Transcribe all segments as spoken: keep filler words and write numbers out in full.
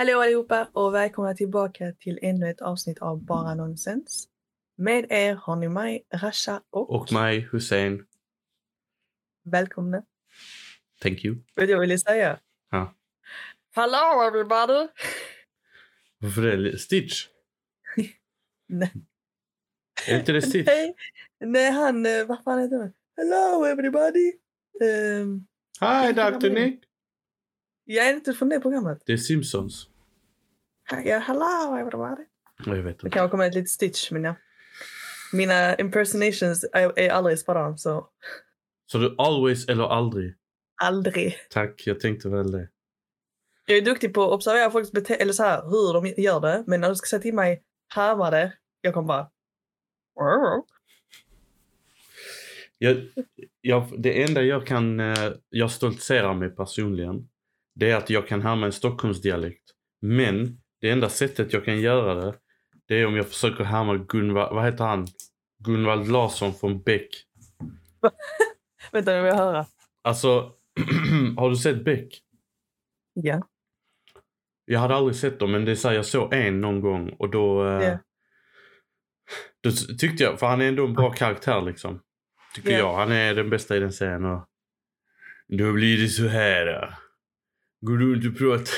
Hallå allihopa och välkomna tillbaka till ännu ett avsnitt av Bara Nonsens. Med er har ni mig, Rasha och... Och mig, Hussein. Välkomna. Thank you. Vet jag ville säga? Ja. Hello everybody! Varför är det Stitch? Nej. Är inte det Stitch? Nej, nej han... Vad fan heter han? Hello everybody! Um, Hi doktor Nick! Jag är inte från det programmet. Det är Simpsons. Ja, hello everybody. Jag vet inte. Det kan komma ett litet Stitch, men ja. Mina impersonations är, är aldrig sparade, så... Så du always eller aldrig? Aldrig. Tack, jag tänkte väl det. Jag är duktig på att observera folks bete- eller så här, hur de gör det. Men när du ska säga till mig, här var det. Jag kommer bara... Jag, jag, det enda jag kan... Jag stoltserar mig personligen. Det är att jag kan härma en Stockholmsdialekt. Men det enda sättet jag kan göra det, det är om jag försöker härma Gunvald... Vad heter han? Gunvald Larsson från Beck. Vänta, nu vill jag höra. Alltså, har du sett Beck? Ja. Jag hade aldrig sett dem, men det är så här, jag såg en någon gång. Och då... Yeah. Då tyckte jag... För han är ändå en bra karaktär, liksom. Tycker yeah. jag. Han är den bästa i den serien. Och då blir det så här... Då. Går du inte och pratar?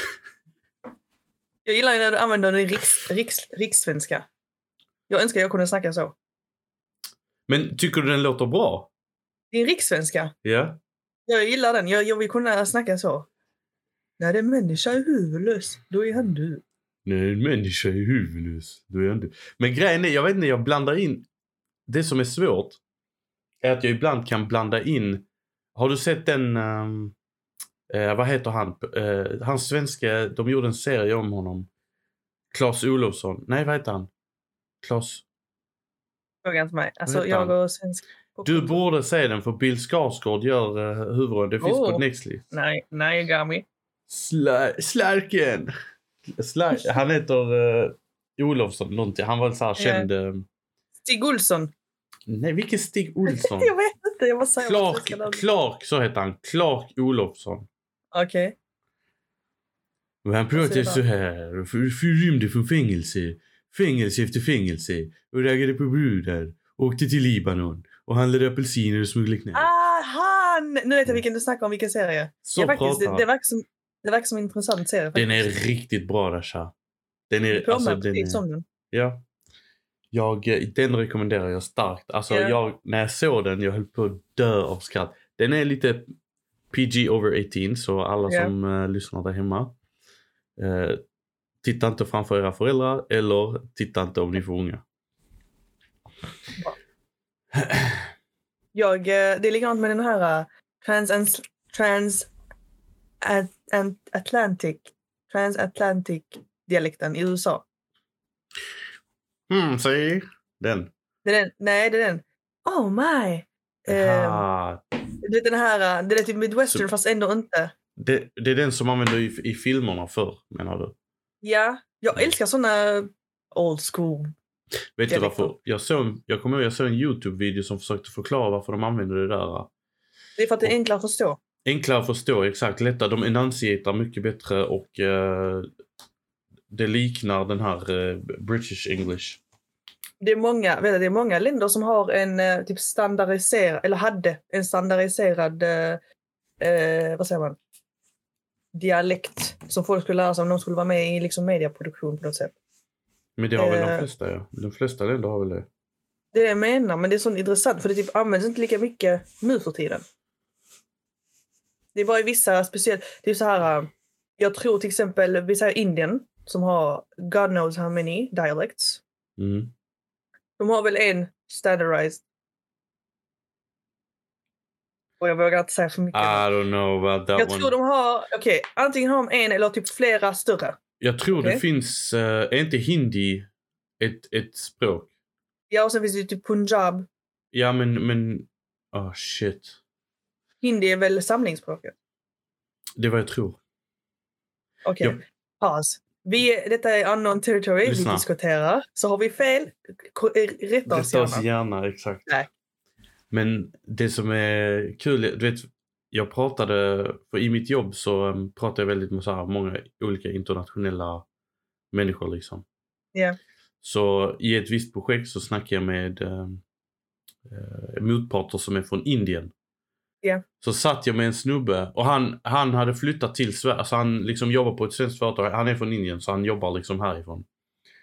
Jag gillar när du använder den riks, riks, rikssvenska. Jag önskar jag kunde snacka så. Men tycker du den låter bra? Det är rikssvenska. Ja. Yeah. Jag gillar den. Jag, jag vill kunna snacka så. När en människa är huvudlös, då är han du. När en människa är huvudlös, då är han du. Men grejen är, jag vet inte, jag blandar in... Det som är svårt är att jag ibland kan blanda in... Har du sett den... Um... Eh, vad heter han? Eh, han svenska, de gjorde en serie om honom. Claes Olofsson. Nej, vad heter han? Claes. Fråga inte mig. Alltså, jag går svensk. Du borde se den, för Bill Skarsgård gör eh, huvudrollen. Det finns oh. på Netflix. Nej, nej, Gami. Sla- Slärken. Slär- han heter eh, Olofsson. Någonting. Han var så här känd. Eh... Stig Olsson. Nej, vilken Stig Olsson? Jag vet inte. Jag måste säga Clark, Clark, så heter han. Clark Olofsson. Okej. Okay. Och han pratade så här. Och rymde från fängelse. Fängelse efter fängelse. Och raggade på brudar. Åkte till Libanon. Och handlade apelsiner och smugglade knä. Ah, han! Nu vet jag vilken du snackar om. Vilken serie. Så jag faktiskt, det, det verkar som, det verkar som en intressant serie. Faktiskt. Den är riktigt bra, Rasha. Den är... Promar, alltså, den är, ja. Jag, den rekommenderar jag starkt. Alltså, yeah. jag, när jag såg den, jag höll på att dö av skratt. Den är lite... P G over arton, så alla yeah. som uh, lyssnar där hemma, uh, titta inte framför era föräldrar, eller titta inte om ni är för unga. Jag, det är likadant med den här uh, trans, trans at, Atlantic transatlantic dialekten i U S A. Mm, säg den. Det är den. Nej, det är den. Oh my. Uh, det är den här, det är typ midwestern, så, fast ändå inte. Det, det är den som man använder i, i filmerna förr, menar du? Ja, jag älskar såna old school. Vet du varför? Jag såg, jag kommer ihåg, jag såg en YouTube-video som försökte förklara varför de använder det där. Det är för att det är enklare att förstå. Enklare att förstå, exakt. Lättare, de enunciatar mycket bättre och uh, det liknar den här uh, British English. Det är många, vet du, det är många länder som har en typ standardiserad, eller hade en standardiserad eh, vad säger man, dialekt som folk skulle lära sig om de skulle vara med i liksom mediaproduktion på något sätt. Men det har väl eh, de flesta, ja. De flesta länder har väl det. Det är det jag menar, men det är så intressant för det typ används inte lika mycket nu för tiden. Det är bara i vissa speciellt, det är så här, jag tror till exempel, vi säger Indien som har God knows how many dialects. Mm. De har väl en standardized. Och jag vågar inte säga för mycket. I don't know about that one. Jag tror de har, okej, okay, antingen har de en eller typ flera större. Jag tror okay. det finns, uh, är inte hindi ett, ett språk? Ja, och sen finns det typ Punjab. Ja, men, men, oh shit. Hindi är väl samlingsspråket? Det var jag tror. Okej, okay. ja. paus. Vi, detta är unknown territory. Lyssna. Vi diskuterar. Så har vi fel, rätta oss gärna. Rätta oss gärna, exakt. Nej. Men det som är kul, du vet, jag pratade, för i mitt jobb så pratade jag väldigt med så här många olika internationella människor liksom. Yeah. Så i ett visst projekt så snackade jag med eh, motparter som är från Indien. Yeah. Så satt jag med en snubbe och han, han hade flyttat till Sverige, alltså han liksom jobbar på ett svenskt företag, han är från Indien så han jobbar liksom härifrån.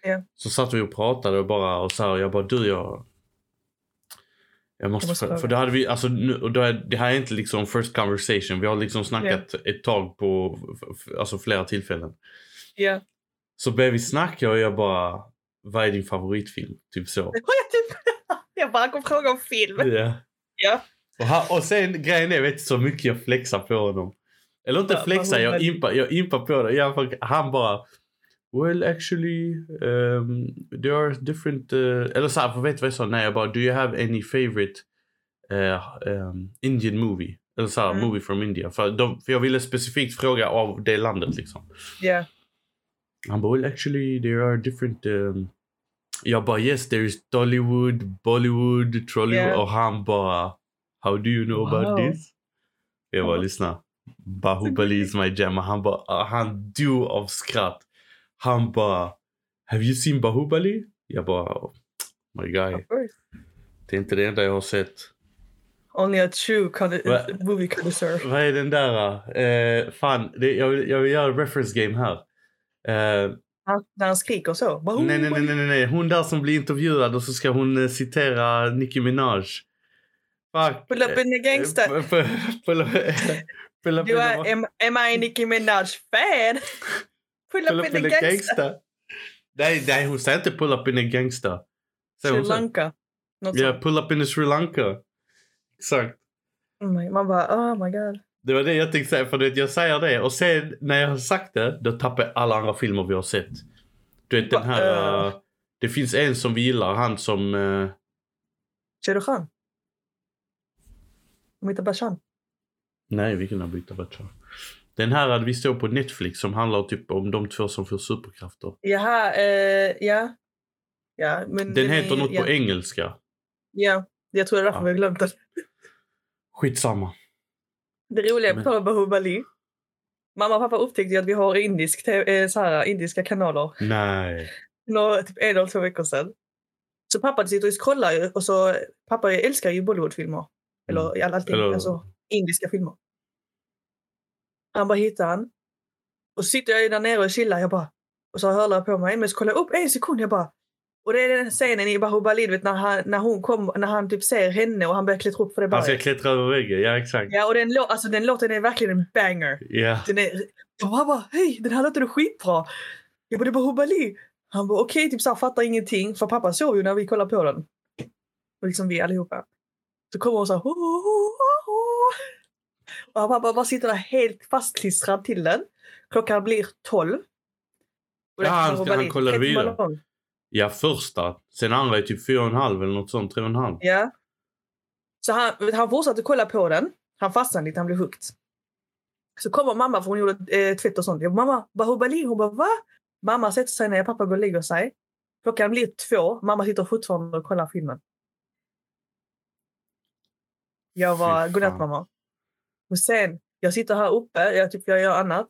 Yeah. Så satt vi och pratade och bara och så här, och jag bara du jag jag måste, jag måste för, för då hade vi alltså nu, och då är, det här är inte liksom first conversation, vi har liksom snackat yeah. ett tag på alltså flera tillfällen. Ja. Yeah. Så började vi snacka och jag bara, vad är din favoritfilm? Typ så. Jag bara kom fråga om film. Ja. Yeah. Yeah. Och, han, och sen grejen är, vet du, så mycket jag flexar på honom. Eller inte ja, flexar, jag impar, jag impar på honom. Jag, han bara, well actually, um, there are different... Uh, eller så här, för vet du vad jag sa? Nej, jag bara, do you have any favorite uh, um, Indian movie? Eller så här, mm. movie from India. För, de, för jag ville specifikt fråga av det landet liksom. Ja. Yeah. Han bara, well actually, there are different... Um, jag bara, yes, there is Tollywood, Bollywood, Trollywood. Yeah. Och han bara... How do you know wow. about this? Jag bara, lyssna. Bahubali is my jam. Han bara, han dog av skratt. Han bara, have you seen Bahubali? Jag bara, oh, my guy. Det är inte det enda jag har sett. Only a true con- Va- movie connoisseur. Vad är den där? Uh, fan, det, jag, jag vill göra en reference game här. Uh, han, när han skriker så. Bahubali. Nej, nej, nej, nej, nej. Hon där som blir intervjuad och så ska hon uh, citera Nicki Minaj. Fuck. Pull up in the gangster. Pull up, pull up, pull up you in are, the... Am, am I Nicki Minaj fan? Pull, pull up, up in, in the gangster. gangster. Nej, nej, hon säger inte pull up in the gangster. Säger Sri Lanka. Ja, yeah, pull up in the Sri Lanka. Exakt. Oh man bara, oh my god. Det var det jag tänkte säga, för jag säger det. Och sen när jag har sagt det, då tappar jag alla andra filmer vi har sett. Du vet, den här... Uh... Det finns en som vi gillar, han som... Uh... Cheruchan. Byta Bachan. Nej, vi kan byta Bachan. Den här hade vi står på Netflix som handlar typ om de två som får superkrafter. Jaha, eh, ja. Ja, men den, den heter är, något ja. på engelska. Ja, jag tror det är därför ja. jag glömt det. Skitsamma. Det roliga på tal om Bahubali. Mamma och pappa upptäckte att vi har indisk te- så här, indiska kanaler. Nej. Nå, typ en eller två veckor sedan. Så pappa sitter och kollar och så pappa älskar ju Bollywoodfilmer. Eller allting, Hello. alltså indiska filmer. Han bara hittar han. Och så sitter jag där nere och chillar. Jag bara, och så hörlar jag på mig. Men så kollar jag upp en sekund. Jag bara, och det är den scenen i Bahubali. Vet, när, han, när, hon kom, när han typ ser henne och han börjar klättra upp för det bara. Han ska klättra över väggen, ja exakt. Ja, och den, lo- alltså, den låten är verkligen en banger. Yeah. Den är, och han bara, hej, den här låten är skitbra. Jag bara, det är Bahubali. Han bara, okej, okay, typ så här, fattar ingenting. För pappa såg ju när vi kollade på den. Och liksom vi allihopa. Så kommer hon så här, ho, ho, ho, ho. Och han bara, bara sitter där helt fastklistrad till den. Klockan blir tolv. Och ja, han, han, han kollar vidare. Ballong. Ja, första. Sen andra är typ fyra och en halv eller något sånt, tre och en halv. Ja. Så han, han fortsatte kolla på den. Han fastnade lite, han blev hooked. Så kommer mamma, för hon gjorde eh, tvätt och sånt. Jag bara, mamma, Bahubali. Hon bara, va? Mamma sätter sig när pappa går och lägger sig. Klockan blir två. Mamma sitter fortfarande och kollar filmen. Jag var godnatt mamma. Och sen, jag sitter här uppe. Jag typ jag gör annat.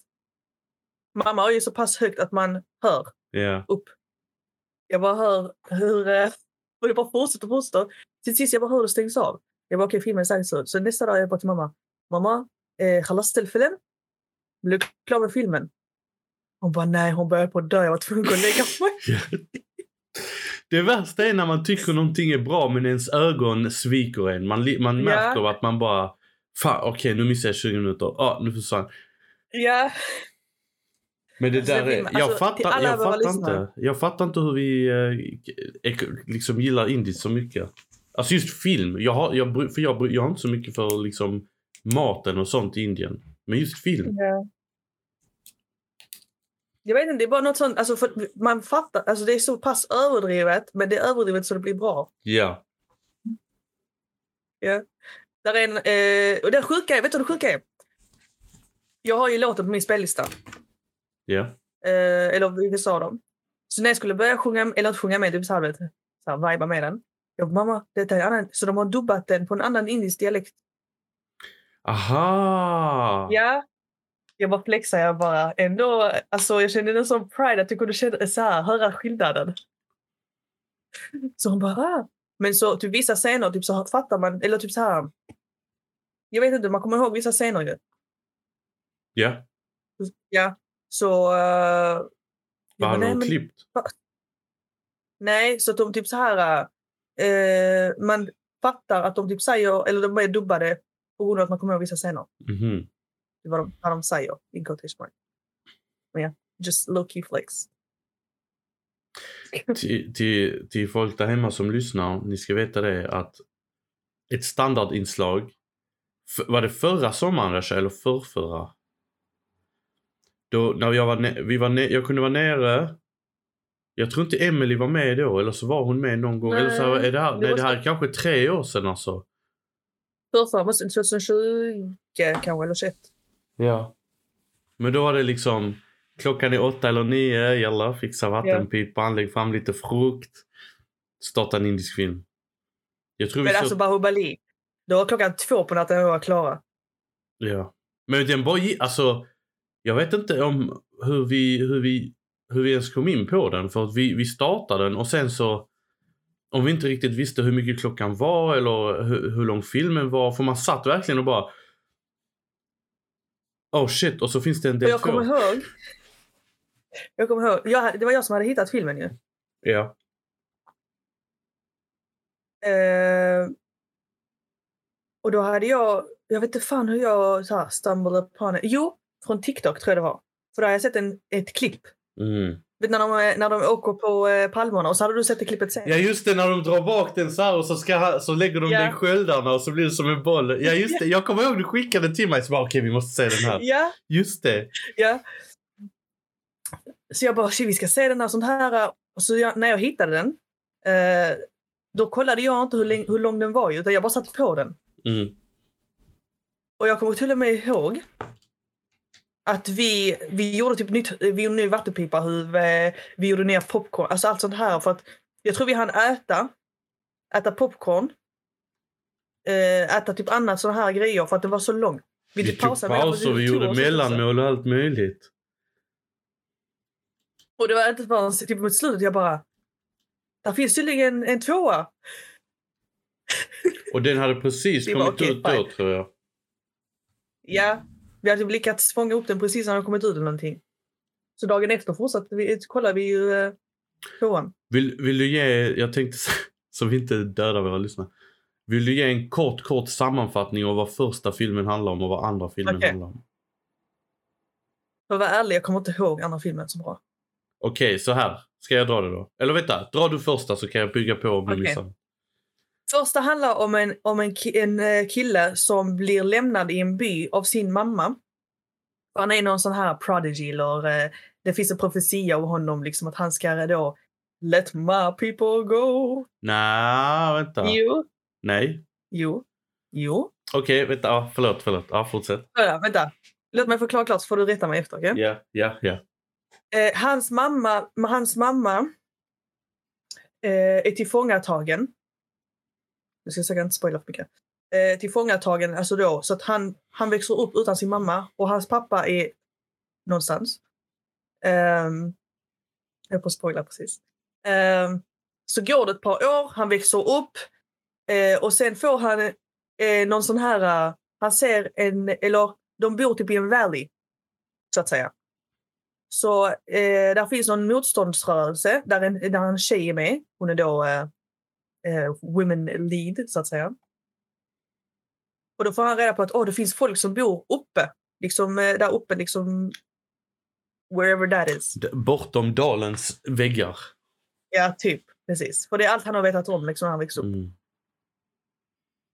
Mamma är ju så pass högt att man hör yeah. upp. Jag bara hör hur... Och det bara fortsätter och fortsätter. Till sist jag bara hör det stängs av. Jag bara, okej, okay, filmen är säkert så. Så nästa dag jag bara till mamma. Mamma, khalas tillfällen. Blev klar med filmen. Hon bara, nej, hon började på att dö. Jag var tvungen att lägga mig. Det värsta är när man tycker någonting är bra men ens ögon sviker en. Man, li- man märker yeah. att man bara fan, okej, okay, nu missar jag tjugo minuter. Ah, nu försvann. Ja. Yeah. Men det alltså, där är... Alltså, jag fattar, jag fattar inte. Jag fattar inte hur vi eh, liksom gillar indiskt så mycket. Alltså just film. Jag har, jag, för jag, jag har inte så mycket för liksom, maten och sånt i Indien. Men just film. Yeah. Jag vet inte, det är bara något sånt, alltså för man fattar, alltså det är så pass överdrivet, men det är överdrivet så det blir bra. Ja. Yeah. Ja. Yeah. Där är en, eh, och det sjuka är, vet du vad det sjuka är? Jag har ju låten på min spellista. Ja. Yeah. Eh, eller vi sa dem. Så när jag skulle börja sjunga, eller inte sjunga med, typ så här, vet, så här viba med den. Jag mamma, det är en annan, så de har dubbat den på en annan indisk dialekt. Aha! Ja. Jag bara flexade, jag bara ändå, alltså jag kände en sån pride att jag kunde känna, så här, höra skillnaden. Så hon bara, men så typ vissa scener typ så fattar man, eller typ så här, jag vet inte, man kommer ihåg vissa scener ju. Ja. Ja, så... Uh, vad hade hon klippt? Nej, så att de typ så här, uh, man fattar att de typ säger, eller de är dubbade på grund av att man kommer ihåg vissa scener. Mhm. Det var vad de säger i quotation mark. Men ja, just low key flex. till, till, till folk där hemma som lyssnar, ni ska veta det att ett standardinslag för, var det förra sommaren Rasha, eller förrförra? Då när jag var ne- vi var ne- jag kunde vara nere. Jag tror inte Emily var med då, eller så var hon med någon gång. Nej, eller så här, är det här, det, nej, måste... det här är kanske tre år sedan alltså. Förrförra måste tjugotjugo kanske eller tjugoett. Ja. Men då var det liksom klockan är åtta eller nio, jalla, fixa vattenpipan, lägg fram lite frukt, starta en indisk film. Jag tror men vi alltså så... Bahubali. Då var klockan två på natten jag var klara. Ja. Men den bara, alltså, jag vet inte om hur vi, hur vi, hur vi ens kom in på den, för att vi, vi startade den och sen så, om vi inte riktigt visste hur mycket klockan var eller hur, hur lång filmen var, för man satt verkligen och bara oh shit, och så finns det en del jag kommer två. Ihåg. Jag kommer ihåg. Jag, det var jag som hade hittat filmen ju. Ja. Eh, och då hade jag... Jag vet inte fan hur jag så här, stumbled upon it. Jo, från TikTok tror jag det var. För då har jag sett en, ett klipp. Mm. Vet, när, de, när de åker på eh, palmerna och så hade du sett det klippet sen. Ja just det, när de drar bak den så här och så, ska, så lägger de yeah. den i sköldarna och så blir det som en boll. Ja just det, jag kommer ihåg du skickade till mig så bara okej okay, vi måste se den här. yeah. Just det. Ja. Yeah. Så jag bara vi ska se den här sånt här. Och så jag, när jag hittade den eh, då kollade jag inte hur, läng, hur lång den var utan jag bara satt på den. Mm. Och jag kommer till och med ihåg att vi, vi gjorde typ nytt, vi gjorde ny vattenpipa, vi, vi gjorde nya popcorn, alltså allt sånt här. För att jag tror vi hann äta, äta popcorn, äta typ annat sån här grejer för att det var så långt. Vi, vi typ pausade tog pauser, vi gjorde mellanmål och allt möjligt. Och det var inte bara typ mot slutet, jag bara, där finns tydligen en tvåa. Och den hade precis kommit bara, okay, ut då, tror jag. Ja. Vi hade lyckats fånga upp den precis när den kommit ut eller någonting. Så dagen efter fortsatte vi, kollade vi ju eh, tvåan. Vill, vill du ge, jag tänkte så vi inte dödar våra lyssnare. Vill du ge en kort, kort sammanfattning av vad första filmen handlar om och vad andra filmen okay. handlar om? För att vara ärlig, jag kommer inte ihåg andra filmen så bra. Okej, okay, så här. Ska jag dra det då? Eller vänta, dra du första så kan jag bygga på om okay. missar. Första handlar om, en, om en, ki- en kille som blir lämnad i en by av sin mamma. Han är någon sån här prodigy. Eller, eh, det finns en profetia av honom liksom, att han ska då let my people go. Nej, vänta. Jo. Nej. Jo. Jo. Okej, okay, vänta. Ah, förlåt, förlåt. Ah, fortsätt. Ja, vänta. Låt mig förklara klart så får du rätta mig efter. Ja, ja, ja. Hans mamma, hans mamma eh, är tillfångatagen. Jag ska säkert inte spoila för mycket. Eh, tillfångatagen, alltså då. Så att han, han växer upp utan sin mamma. Och hans pappa är någonstans. Um, jag är på spoila precis. Um, så går det ett par år. Han växer upp. Eh, och sen får han eh, någon sån här... Uh, han ser en... Eller de bor typ i en valley. Så att säga. Så eh, där finns någon motståndsrörelse. Där en, där en tjej är med. Hon är då... Uh, women lead så att säga. Och då får han reda på att åh oh, det finns folk som bor uppe liksom där uppe liksom wherever that is. Bortom dalens väggar. Ja, typ, precis. För det är allt han har vetat om liksom när han växte upp. Mm.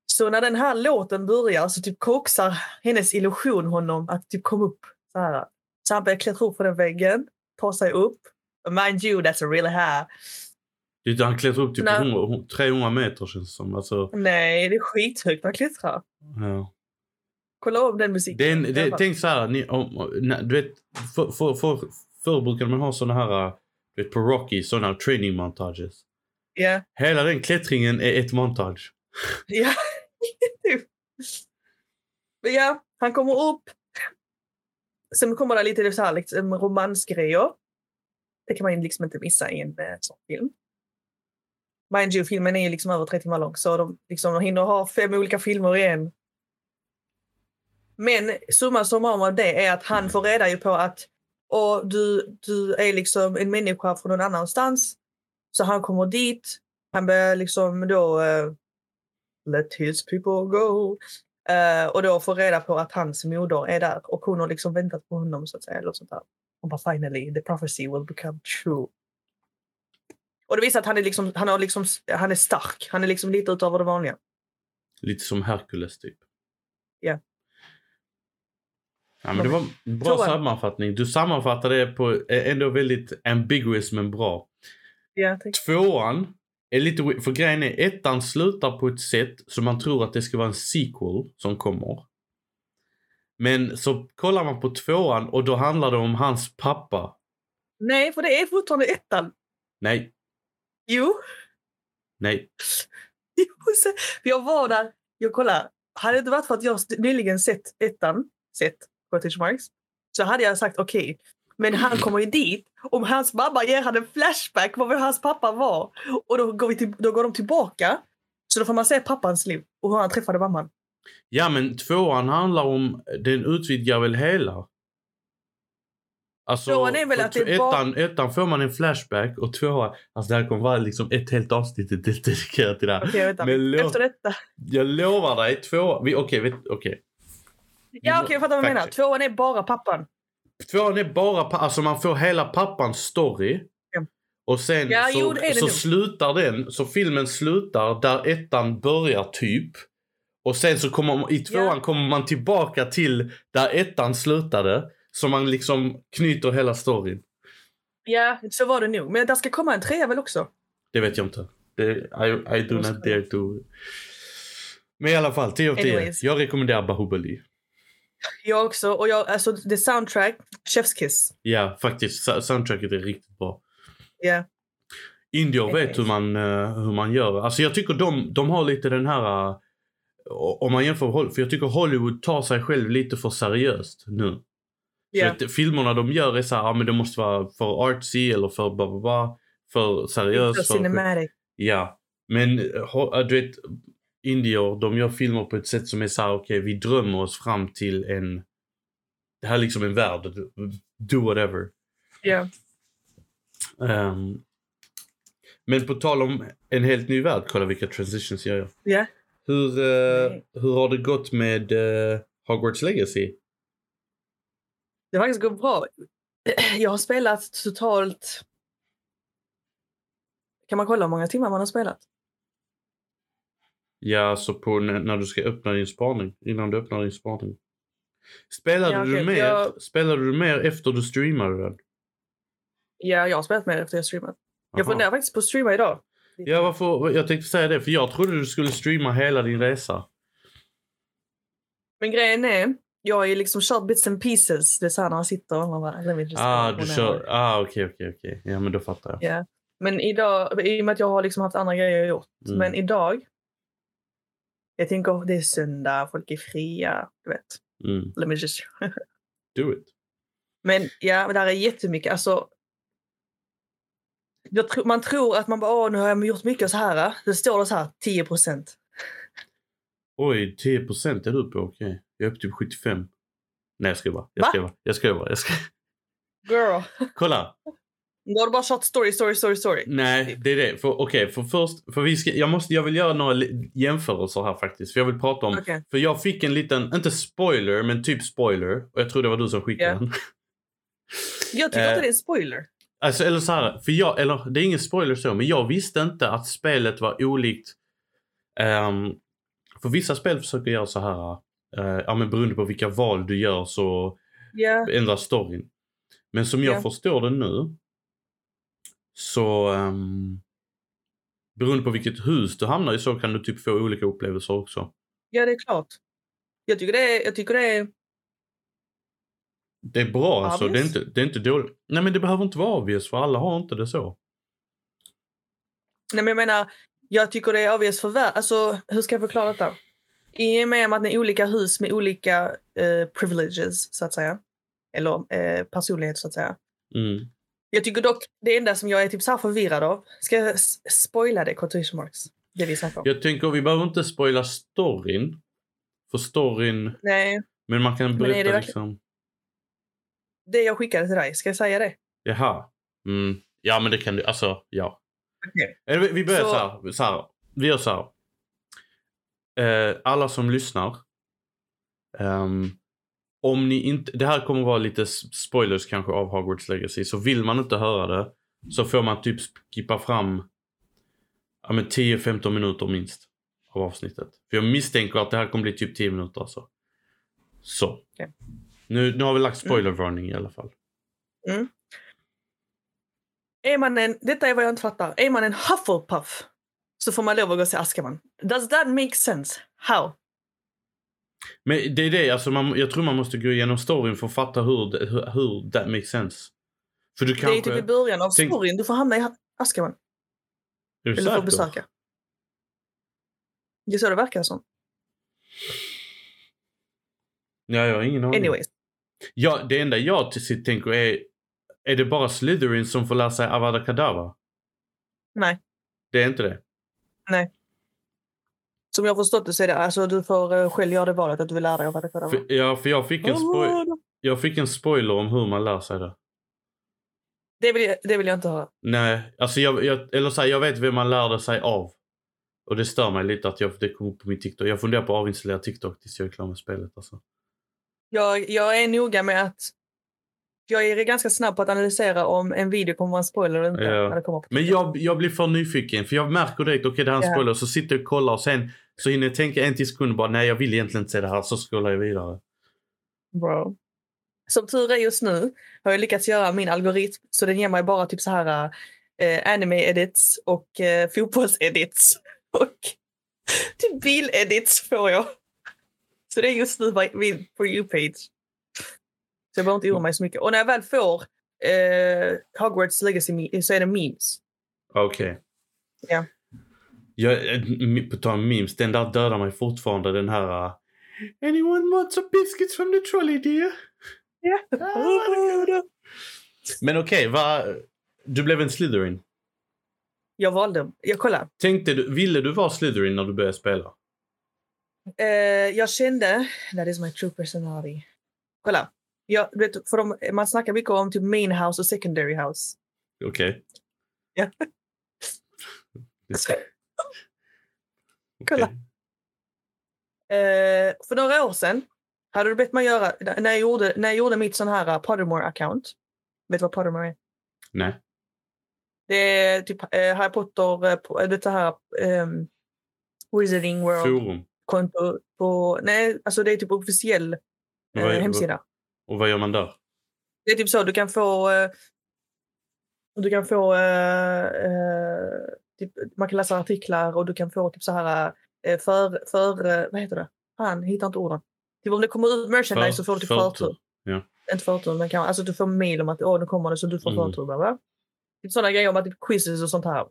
Så när den här låten börjar så typ koksar hennes illusion honom att typ komma upp så här. Så han börjar klättra upp på den väggen, ta sig upp. Mind you, that's a really high. Han klättrar upp typ hundra, trehundra meter känns det som. Alltså... Nej, det är skithögt han klättrar. Ja. Kolla om den musiken. Den, det, tänk så här, ni, om, du vet, för, för, för, förr brukade man ha såna här, du vet, på Rocky, såna training montages. Ja. Yeah. Hela den klättringen är ett montage. Ja. Ja, han kommer upp. Sen kommer det lite så här, liksom, romansgrejer. Det kan man liksom inte missa i en sån film. Mind you, filmen är ju liksom över tre timmar lång. Så de, liksom, de hinner ha fem olika filmer igen. Men summa summarum av det är att han får reda ju på att och du, du är liksom en människa från någon annanstans. Så han kommer dit. Han börjar liksom då uh, let his people go. Uh, och då får reda på att hans moder är där. Och hon har liksom väntat på honom så att säga. Eller sånt där. Och bara finally, the prophecy will become true. Och det visar att han är, liksom, han har liksom, han är stark. Han är liksom lite utöver det vanliga. Lite som Hercules typ. Ja. Yeah. Ja, men det var en bra sammanfattning. Du sammanfattade det på ändå väldigt ambiguous men bra. Ja, tvåan är lite, för grejen är ettan slutar på ett sätt som man tror att det ska vara en sequel som kommer. Men så kollar man på tvåan och då handlar det om hans pappa. Nej, för det är fortfarande ettan. Nej. Jo. Nej. Jag var där, jag kollar. Hade det inte varit för att jag nyligen sett ettan, sett så hade jag sagt okej. Okay. Men han kommer ju dit. Om hans mamma ger han en flashback vad hans pappa var. Och då går, vi till, då går de tillbaka. Så då får man se pappans liv. Och hur han träffade mamman. Ja, men tvåan handlar om den utvidgar väl hela. Alltså tvåan är väl att det ettan, var... ettan får man en flashback. Och tvåan, alltså det här kommer vara liksom ett helt avsnitt dedikerat till det här. Okej, okay, lo- efter detta. Jag lovar dig, två... Okej, okej. Okay, ja, okej, okay, jag fattar vad jag menar. Tvåan är bara pappan. Tvåan är bara pappan. Alltså man får hela pappans story. Ja. Och sen ja, så, jo, det så slutar den. Så filmen slutar där ettan börjar typ. Och sen så kommer i tvåan ja. kommer man tillbaka till där ettan slutade. Så man liksom knyter hela storyn. Ja, så var det nog. Men där ska komma en trea väl också? Det vet jag inte. Det, I, I do not dare to... Men i alla fall, tio av tio. Jag rekommenderar Bahubali. Jag också, och jag, alltså det soundtrack Chef's Kiss. Ja, yeah, faktiskt, soundtracket är riktigt bra. Ja. Yeah. Indier vet nice. hur man hur man gör. Alltså jag tycker de de har lite den här om man jämför, för jag tycker Hollywood tar sig själv lite för seriöst nu. Yeah. Så att filmerna de gör är så här, ja men det måste vara för artsy eller för bla bla bla, för seriöst för cinematic. Ja. Men du vet Indier, de gör filmer på ett sätt som är så här, okej, okay, vi drömmer oss fram till en, det här är liksom en värld, do whatever. Ja. Yeah. Um, men på tal om en helt ny värld, kolla vilka transitions jag gör. Ja. Yeah. Hur, uh, hur har det gått med uh, Hogwarts Legacy? Det har faktiskt gått bra. Jag har spelat totalt, kan man kolla hur många timmar man har spelat? Ja, så på n- när du ska öppna din spaning. Innan du öppnar din spaning. Spelade, ja, okay. du, mer, jag... spelade du mer efter du streamade den? Ja, jag har spelat mer efter jag streamade. Aha. Jag funderar faktiskt på att streama idag. Ja, varför? Jag tänkte säga det. För jag trodde du skulle streama hela din resa. Men grejen är, jag har ju liksom kört bits and pieces. Det är så här när man sitter och man bara... Ah, du kör... Ah, okej, okay, okej, okay, okej. Okay. Ja, men då fattar jag. Ja. Men idag, i och med att jag har liksom haft andra grejer jag gjort. Mm. Men idag... Jag tänker, oh, det är söndag, folk är fria, du vet. Mm. Let me just... Do it. Men ja, men det här är jättemycket. Alltså, jag tro, man tror att man bara, åh, nu har jag gjort mycket så här. Det står det så här, tio procent. Oj, tio procent är du på, okej. Okay. Jag är upp till sjuttiofem. Nej, jag ska vara. Jag ska vara. Jag ska vara. Jag ska... Girl. Kolla. Då har du bara shot story, story, story, story. Nej, det är det. För, okej, okay, för först... För vi ska, jag, måste, jag vill göra några li- jämförelser här faktiskt. För jag vill prata om... Okay. För jag fick en liten... Inte spoiler, men typ spoiler. Och jag tror det var du som skickade yeah. den. Jag tycker inte det är spoiler. Alltså, eller så här... För jag, eller, det är ingen spoiler så, men jag visste inte att spelet var olikt... Um, för vissa spel försöker göra så här... Uh, ja, men beroende på vilka val du gör så yeah. ändrar storyn. Men som jag yeah. förstår det nu... Så um, beroende på vilket hus du hamnar i så kan du typ få olika upplevelser också. Ja, det är klart. Jag tycker det är... Jag tycker det, är... det är bra alltså. Det är, inte, det är inte dåligt. Nej, men det behöver inte vara obvious för alla har inte det så. Nej, men jag menar jag tycker det är obvious för världen. Alltså, hur ska jag förklara detta? I och med att ni är olika hus med olika eh, privileges, så att säga. Eller eh, personlighet, så att säga. Mm. Jag tycker dock, det enda som jag är typ så här förvirrad av. Ska jag spoila det, quotation marks? Det vi snackar om. Jag tänker att vi behöver inte spoila storyn. För storyn... Nej. Men man kan berätta det liksom... Det jag skickade till dig, ska jag säga det? Jaha. Mm. Ja, men det kan du... Alltså, ja. Okay. Vi, vi börjar så... Så, här, så här. Vi gör så här. Eh, alla som lyssnar... Um, om ni inte... Det här kommer vara lite spoilers kanske av Hogwarts Legacy. Så vill man inte höra det så får man typ skippa fram... Ja, men tio femton minuter minst av avsnittet. För jag misstänker att det här kommer bli typ tio minuter alltså. Så. Okay. Nu, nu har vi lagt spoilervarning mm. i alla fall. Mm. Är man en, detta är vad jag inte fattar. Är man en Hufflepuff så får man lov att gå till Askerman. Does that make sense? How? Men det är det. Alltså man, jag tror man måste gå igenom storyn för att fatta hur, hur, hur that makes sense. För du kanske, det är typ i början av tänk, storyn. Du får hamna i Askerman. Eller du får besöka. Det är så det verkar som. Ja, jag har ingen aning. Anyways. Ja, det enda jag till sitt tänker är... Är det bara Slytherin som får lära sig Avada Kedavra? Nej. Det är inte det? Nej. Som jag förstått det så är det... Alltså, du får själv göra det valet att du vill lära dig Avada Kedavra. För, ja, för jag fick, en spo- jag fick en spoiler om hur man lär sig det. Det vill jag, det vill jag inte höra. Nej, alltså jag... jag eller så här, jag vet vem man lärde sig av. Och det stör mig lite att jag, det kom upp på min TikTok. Jag funderar på att avinstallera TikTok tills jag är klar med spelet alltså. Jag, jag är noga med att jag är ganska snabb på att analysera om en video kommer vara en spoiler eller inte. Ja. När det kommer på men jag, jag blir för nyfiken för jag märker direkt, okej okay, det här är en ja. spoiler, så sitter jag och kollar och sen så hinner jag tänka en till sekund bara, nej jag vill egentligen inte se det här, så scrollar jag vidare. Bro. Som tur är just nu har jag lyckats göra min algoritm så den ger mig bara typ så här eh, anime-edits och eh, fotbolls-edits och typ bil-edits får jag. Så det är just nu min For You-page. Så jag behöver inte oroa mig så mycket. Och när jag väl får eh, Hogwarts Legacy så är det memes. Okej. Okay. Ja. Jag, på tal om memes, den där dödar mig fortfarande. Den här... Uh, Anyone want some biscuits from the trolley, dear? Ja. Yeah. Men okej, okay, du blev en Slytherin. Jag valde. Jag kollar. Tänkte du, ville du vara Slytherin när du började spela? Uh, jag kände that is my true personality. Kolla, jag, vet, för de, man snackar mycket om typ main house och secondary house. Okej. Okay. Ja. Okay. Kolla. Uh, för några år sedan hade du bett mig göra när jag gjorde när jag gjorde mitt sån här Pottermore account. Vet du vad Pottermore är? Nej. Det är typ uh, Harry Potter uh, det här um, Wizarding World. Forum. Konto på, nej, alltså det är typ officiell eh, vad, hemsida. Och vad gör man där? Det är typ så, du kan få eh, du kan få eh, eh, typ, man kan läsa artiklar och du kan få typ så här eh, för, för eh, vad heter det? Fan, hittar inte orden. Typ om det kommer ut merchandise för, så får du typ förtur. Ja. Inte förtur, men kan, alltså du får mail om att åh, nu kommer det så du får mm. förtur. Va? Typ sådana grejer om att typ quizzes och sånt här.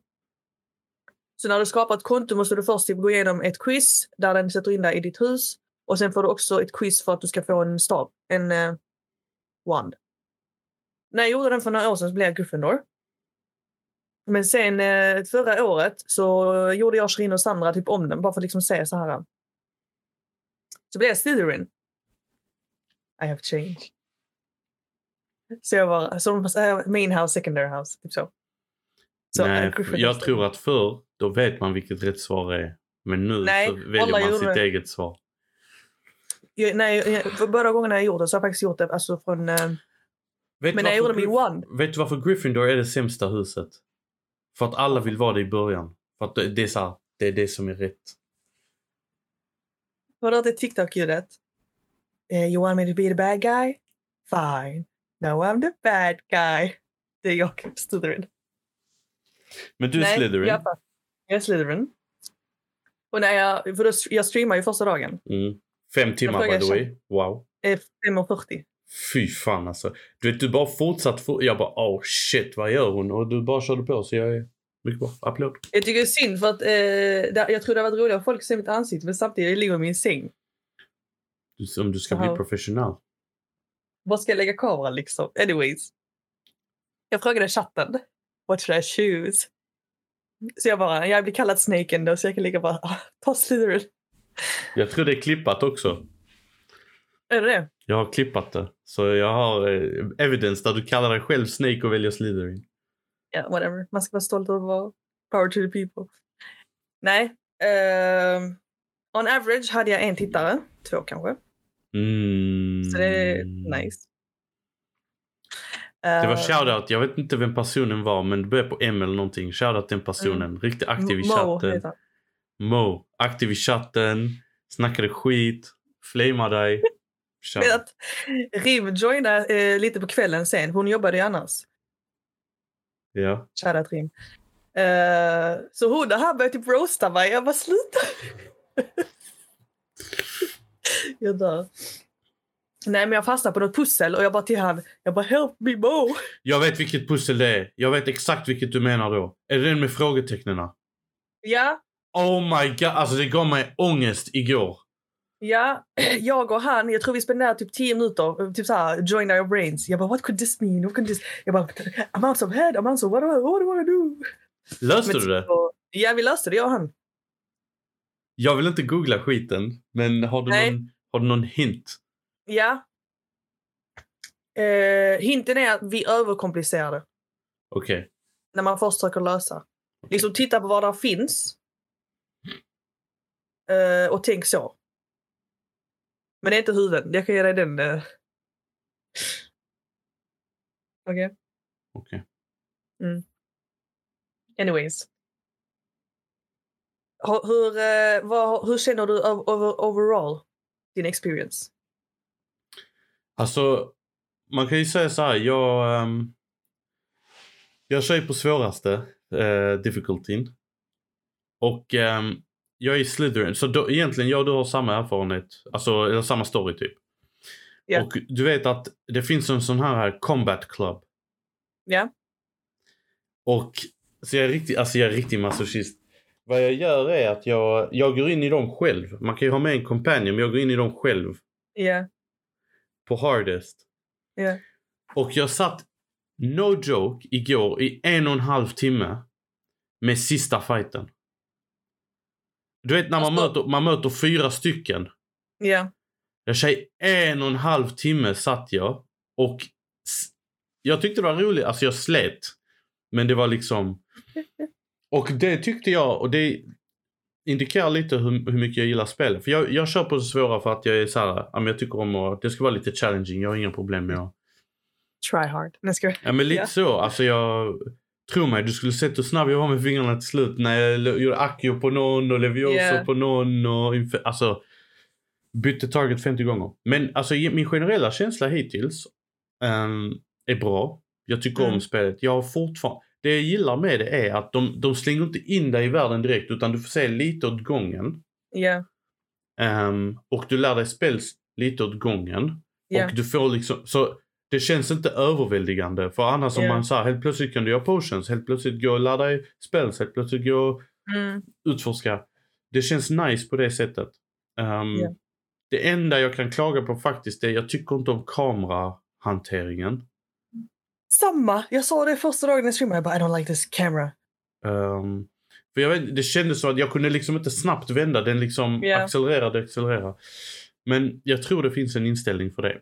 Så när du skapar ett konto måste du först typ gå igenom ett quiz där den sätter in dig i ditt hus. Och sen får du också ett quiz för att du ska få en stav, en uh, wand. När jag gjorde den för några år sedan så blev jag Gryffindor. Men sen uh, förra året så gjorde jag Shirin och Sandra typ om den. Bara för att liksom säga så här. Så blev jag Slytherin. I have changed. Så jag var som uh, main house, secondary house. Typ så. Så nej, jag tror att förr då vet man vilket rätt svar är. Men nu nej, så väljer man sitt det. eget svar. Jag, nej, för förra gången jag gjorde det så har jag faktiskt gjort det alltså från... Vet men när jag gjorde min one. Vet du varför Gryffindor är det sämsta huset? För att alla vill vara det i början. För att det är så här, det är det som är rätt. Var det inte TikTok-ljudet? Uh, you want me to be the bad guy? Fine. No, I'm the bad guy. Det är jag, Slytherin. Men du är nej, Slytherin. Jag, jag är Slytherin. Och när jag, för då, jag streamar ju första dagen. Mm. Fem timmar by the way. Wow. fem och fyrtio. Fy fan alltså. Du vet, du bara fortsatt. For- jag bara, oh shit, vad gör hon? Och du bara körde på. Så jag är Mycket bra, applåd. Jag tycker det är synd för att eh, det, jag tror det har varit roligt att folk ser mitt ansikte, men samtidigt ligger jag i min säng. Du, om du ska Aha. bli professionell. Vad ska jag lägga kameran liksom? Anyways. Jag frågade chatten. What should I choose? Så jag bara, jag blir kallad Snake ändå, så jag kan ligga bara, ah, ta Slytherin. Jag tror det är klippat också. Är det det? Jag har klippat det. Så jag har eh, evidence där du kallar dig själv Snake och väljer Slytherin. Ja, yeah, whatever. Man ska vara stolt över att vara power to the people. Nej. Uh, on average hade jag en tittare. Två kanske. Mm. Så det är nice. Det var shoutout, jag vet inte vem personen var, men det började på M eller någonting. Shoutout den personen, mm. riktigt aktiv i chatten. Mo, aktiv i chatten, snackade skit, flamea dig. Riv joinade eh, lite på kvällen sen, hon jobbade ju annars. Ja. Shoutout Rim. Eh, så hon det här började typ roasta mig, jag bara sluta. Jag dör. Nej, men jag fastnade på något pussel och jag bara till han, jag bara help me Mo. Jag vet vilket pussel det är. Jag vet exakt vilket du menar då. Är det den med frågetecknena? Ja. Oh my god, alltså det gav mig ångest igår. Ja, jag och han, jag tror vi spenderade typ tio minuter, typ så här, join our brains. Jag bara, what could this mean? What could this... Jag bara, I'm out of head, I'm out of, what do I, what do I do? Löste men, du det? Så... Ja, vi löste det, jag och han. Jag vill inte googla skiten, men har du, någon, har du någon hint? Ja. Eh, hinten är att vi överkomplicerar det. Okej. Okay. När man först försöker lösa. Okay. Liksom titta på vad där finns. Eh, och tänk så. Men det är inte huvuden. Jag kan ge dig den. Eh. Okej. Okay. Okej. Okay. Mm. Anyways. Hur, hur, eh, vad, hur känner du over, overall din experience? Alltså, man kan ju säga så här, jag, um, jag kör ju på svåraste uh, difficultyn. Och um, jag är Slytherin, så då, egentligen jag och du har samma erfarenhet, alltså, eller samma story typ. Yeah. Och du vet att det finns en sån här, här combat club. Ja. Yeah. Och så jag är riktigt, alltså jag är riktigt masochist. Vad jag gör är att jag, jag går in i dem själv. Man kan ju ha med en companion, men jag går in i dem själv. Ja. Yeah. På hardest. Yeah. Och jag satt, no joke, igår i en och en halv timme med sista fighten. Du vet när man möter, man möter fyra stycken. Ja. Yeah. Jag säger en och en halv timme satt jag. Och jag tyckte det var roligt. Alltså jag slet. Men det var liksom. Och det tyckte jag. Och det indikerar lite hur, hur mycket jag gillar spel. För jag, jag kör på det svåra för att jag är så här, ja, men jag tycker om att det ska vara lite challenging. Jag har inga problem med att try hard. Ja, men lite yeah. så. Alltså jag tror mig, du skulle sett hur snabb jag var med fingrarna till slut. När jag gjorde Accio på någon och Levioso yeah. på någon. Och inf- alltså bytte target femtio gånger. Men alltså min generella känsla hittills um, är bra. Jag tycker mm. om spelet. Jag har fortfarande... Det jag gillar med det är att de, de slänger inte in dig i världen direkt, utan du får se lite åt gången. Ja. Yeah. Um, och du lär dig spel lite åt gången. Yeah. Och du får liksom... Så det känns inte överväldigande. För annars yeah. om man säger, helt plötsligt kan du göra potions. Helt plötsligt gå och lära dig spel. Helt plötsligt gå och mm. utforska. Det känns nice på det sättet. Um, yeah. Det enda jag kan klaga på faktiskt är att jag tycker inte om kamerahanteringen. Samma. Jag sa det första dagen i streamen. Jag bara, I don't like this camera. Um, för jag vet, det kändes så att jag kunde liksom inte snabbt vända. Den liksom yeah. accelererade och accelererade. Men jag tror det finns en inställning för det.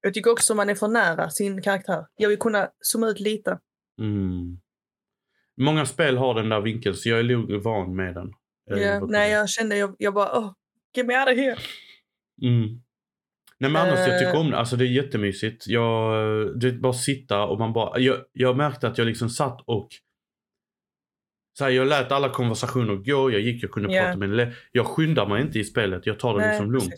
Jag tycker också man är för nära sin karaktär. Jag vill kunna zooma ut lite. Mm. Många spel har den där vinkeln, så jag är nog van med den. Yeah. Äh, Nej, jag kände, jag, jag bara, oh, get me out of here. Mm. Nej men annars, uh, jag tycker om det. Alltså det är jättemysigt. Jag, du vet, bara sitta och man bara... Jag, jag märkte att jag liksom satt och... Så här, jag lät alla konversationer gå. Jag gick, jag kunde yeah. prata med... Jag skyndar mig inte i spelet. Jag tar det Nej, liksom lugnt.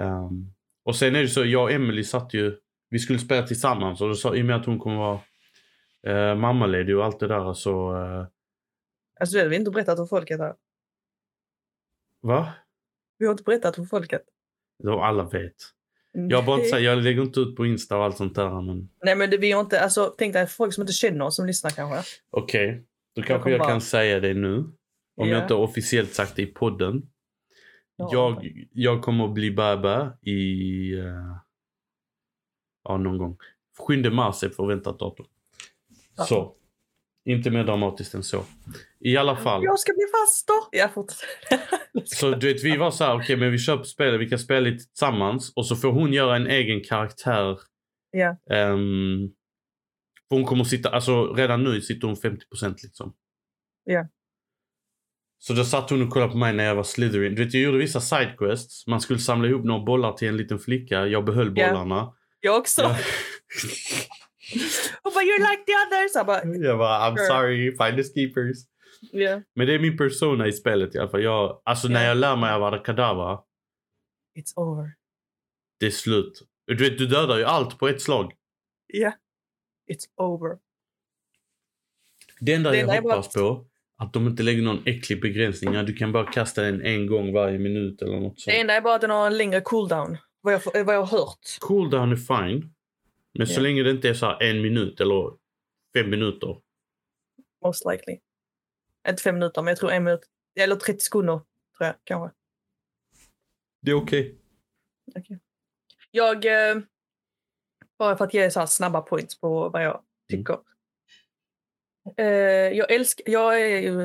Um, och sen är det så, jag och Emily satt ju... Vi skulle spela tillsammans. Och då sa, i och med att hon kommer vara uh, mammaledig och allt det där, så... Uh, alltså det har vi inte berättat om folket här. Va? Vi har inte berättat om folket. De alla vet. Jag bara säger, jag lägger inte ut på Insta och allt sånt där. Men... Nej men det blir inte, alltså tänk dig folk som inte känner oss som lyssnar kanske. Okej. Okay. Då kanske jag, jag kan säga det nu. Om yeah. jag inte officiellt sagt det i podden. Ja. Jag, jag kommer att bli baba i... Uh, ja, någon gång. sjunde mars är förväntat datum. Ja. Så. Inte mer dramatiskt än så. I alla fall. Jag ska bli fast då. Jag fortsätter. Så du vet, vi var så här, okej, okay, men vi köper spelet, vi kan spela lite tillsammans. Och så får hon göra en egen karaktär. Ja. Yeah. Um, hon kommer sitta, alltså redan nu sitter hon femtio procent liksom. Ja. Yeah. Så då satt hon och kollade på mig när jag var Slytherin. Du vet, jag gjorde vissa sidequests. Man skulle samla ihop några bollar till en liten flicka. Jag behöll bollarna. Yeah. Jag också. Ja. Oh, but you're like the others. Jag bara, jag bara I'm sure. sorry, finders keepers. Yeah. Men det är min persona i spelet i alla fall. Jag, alltså yeah. när jag lär mig Avada Kedavra. It's over. Det är slut. Du vet, du dödar ju allt på ett slag. Ja. Yeah. It's over. Det enda jag hoppas på att de inte lägger någon äcklig begränsning. Ja, du kan bara kasta den en gång varje minut eller något sånt. Det enda är bara att den har en längre cooldown. Vad jag, vad jag har hört. Cooldown är fine. Men yeah. så länge det inte är så här en minut eller fem minuter. Most likely. Inte fem minuter, men jag tror en minut. Eller trettio sekunder, tror jag, kanske. Det är okej. Okay. Okej. Okay. Jag, bara för att ge så här snabba points på vad jag tycker. Mm. Jag älskar, jag är ju,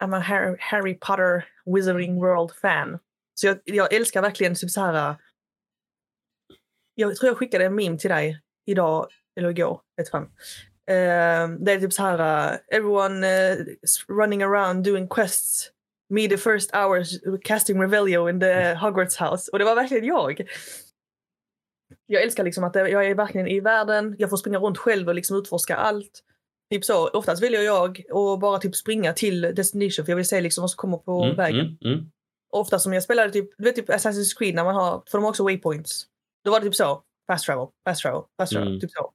I'm a Harry, Harry Potter Wizarding World fan. Så jag, jag älskar verkligen typ så här. Jag tror jag skickade en meme till dig idag, eller igår, vet fan. Uh, det är typ så här, uh, everyone uh, running around doing quests. Me the first hours casting Revelio in the Hogwarts house. Och det var verkligen jag. Jag älskar liksom att jag är verkligen i världen. Jag får springa runt själv och liksom utforska allt. Typ så, oftast väljer jag och bara typ springa till destination. För jag vill se liksom vad som kommer på mm, vägen. Mm, mm. Ofta som jag spelade typ, du vet typ Assassin's Creed när man har, för de har också waypoints. Då var det typ så, fast travel, fast travel, fast travel, mm. typ så.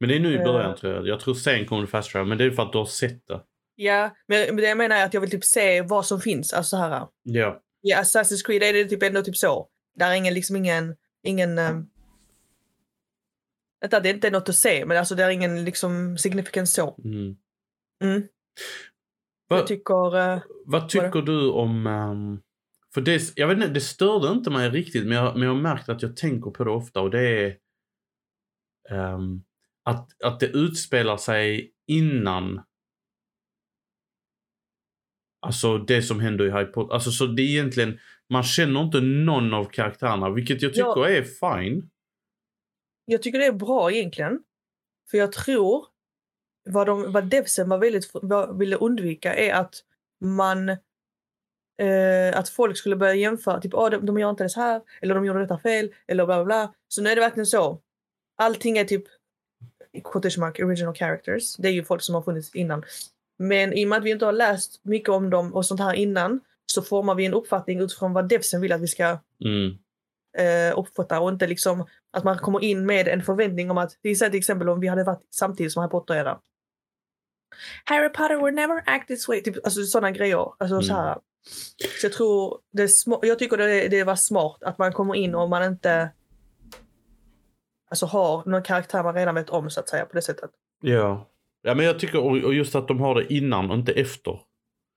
Men det är nu i början uh, tror jag. Jag tror sen kommer det fast travel, men det är för att du har sett det. Ja, men det jag menar är att jag vill typ se vad som finns, alltså så här. Ja. Yeah. I Assassin's Creed är det typ ändå typ så. Där är ingen, liksom ingen, ingen... Um, det är inte något att se, men alltså det är ingen liksom significant så. Mm. Mm. Va, jag tycker... Uh, vad tycker vad du om... Um... För det, jag vet inte, det störde inte mig riktigt, men jag, men jag har märkt att jag tänker på det ofta, och det är um, att, att det utspelar sig innan, alltså det som händer i Harry Potter, alltså så det är egentligen, man känner inte någon av karaktärerna, vilket jag tycker jag, är fine. Jag tycker det är bra egentligen, för jag tror vad, de, vad devsen var väldigt, vad ville undvika är att man Uh, att folk skulle börja jämföra typ, oh, de, de gör inte det så här, eller de gjorde detta fel, eller bla bla bla. Så nu är det verkligen så, allting är typ quotation mark original characters. Det är ju folk som har funnits innan, men i och med att vi inte har läst mycket om dem och sånt här innan, så formar vi en uppfattning utifrån vad devsen vill att vi ska mm. uh, uppfatta, och inte liksom att man kommer in med en förväntning om att, det är så här, till exempel om vi hade varit samtidigt som Harry Potter är där, Harry Potter will never act this way, typ, alltså sådana grejer, alltså mm. så här. Så jag tror det är små, jag tycker det, det var smart att man kommer in och man inte alltså har någon karaktär man redan vet om, så att säga, på det sättet. Ja, ja, men jag tycker, och just att de har det innan och inte efter.